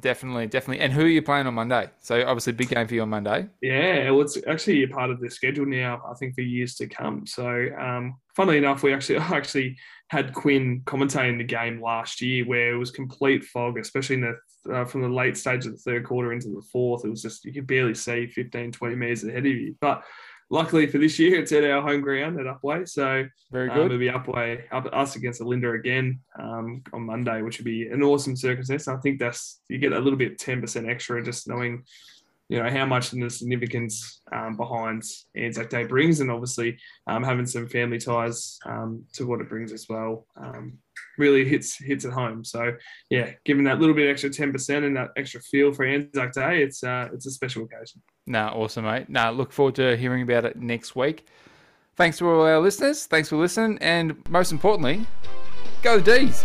definitely, definitely. And who are you playing on Monday? So obviously big game for you on Monday. Yeah, well, it's actually a part of the schedule now, I think, for years to come. So um, funnily enough, we actually I actually had Quinn commentating the game last year where it was complete fog, especially in the Uh, from the late stage of the third quarter into the fourth. It was just, you could barely see fifteen, twenty metres ahead of you. But luckily for this year, it's at our home ground at Upway. So very good. Um, it'll be Upway, up, us against Alinda again um, on Monday, which would be an awesome circumstance. I think that's, you get a little bit ten percent extra just knowing, you know, how much and the significance um, behind Anzac Day brings, and obviously um, having some family ties um, to what it brings as well. Um, really hits hits at home. So yeah, given that little bit extra ten percent and that extra feel for Anzac Day, it's uh, it's a special occasion. Nah, awesome, mate. Nah, look forward to hearing about it next week. Thanks to all our listeners. Thanks for listening, and most importantly, go D's.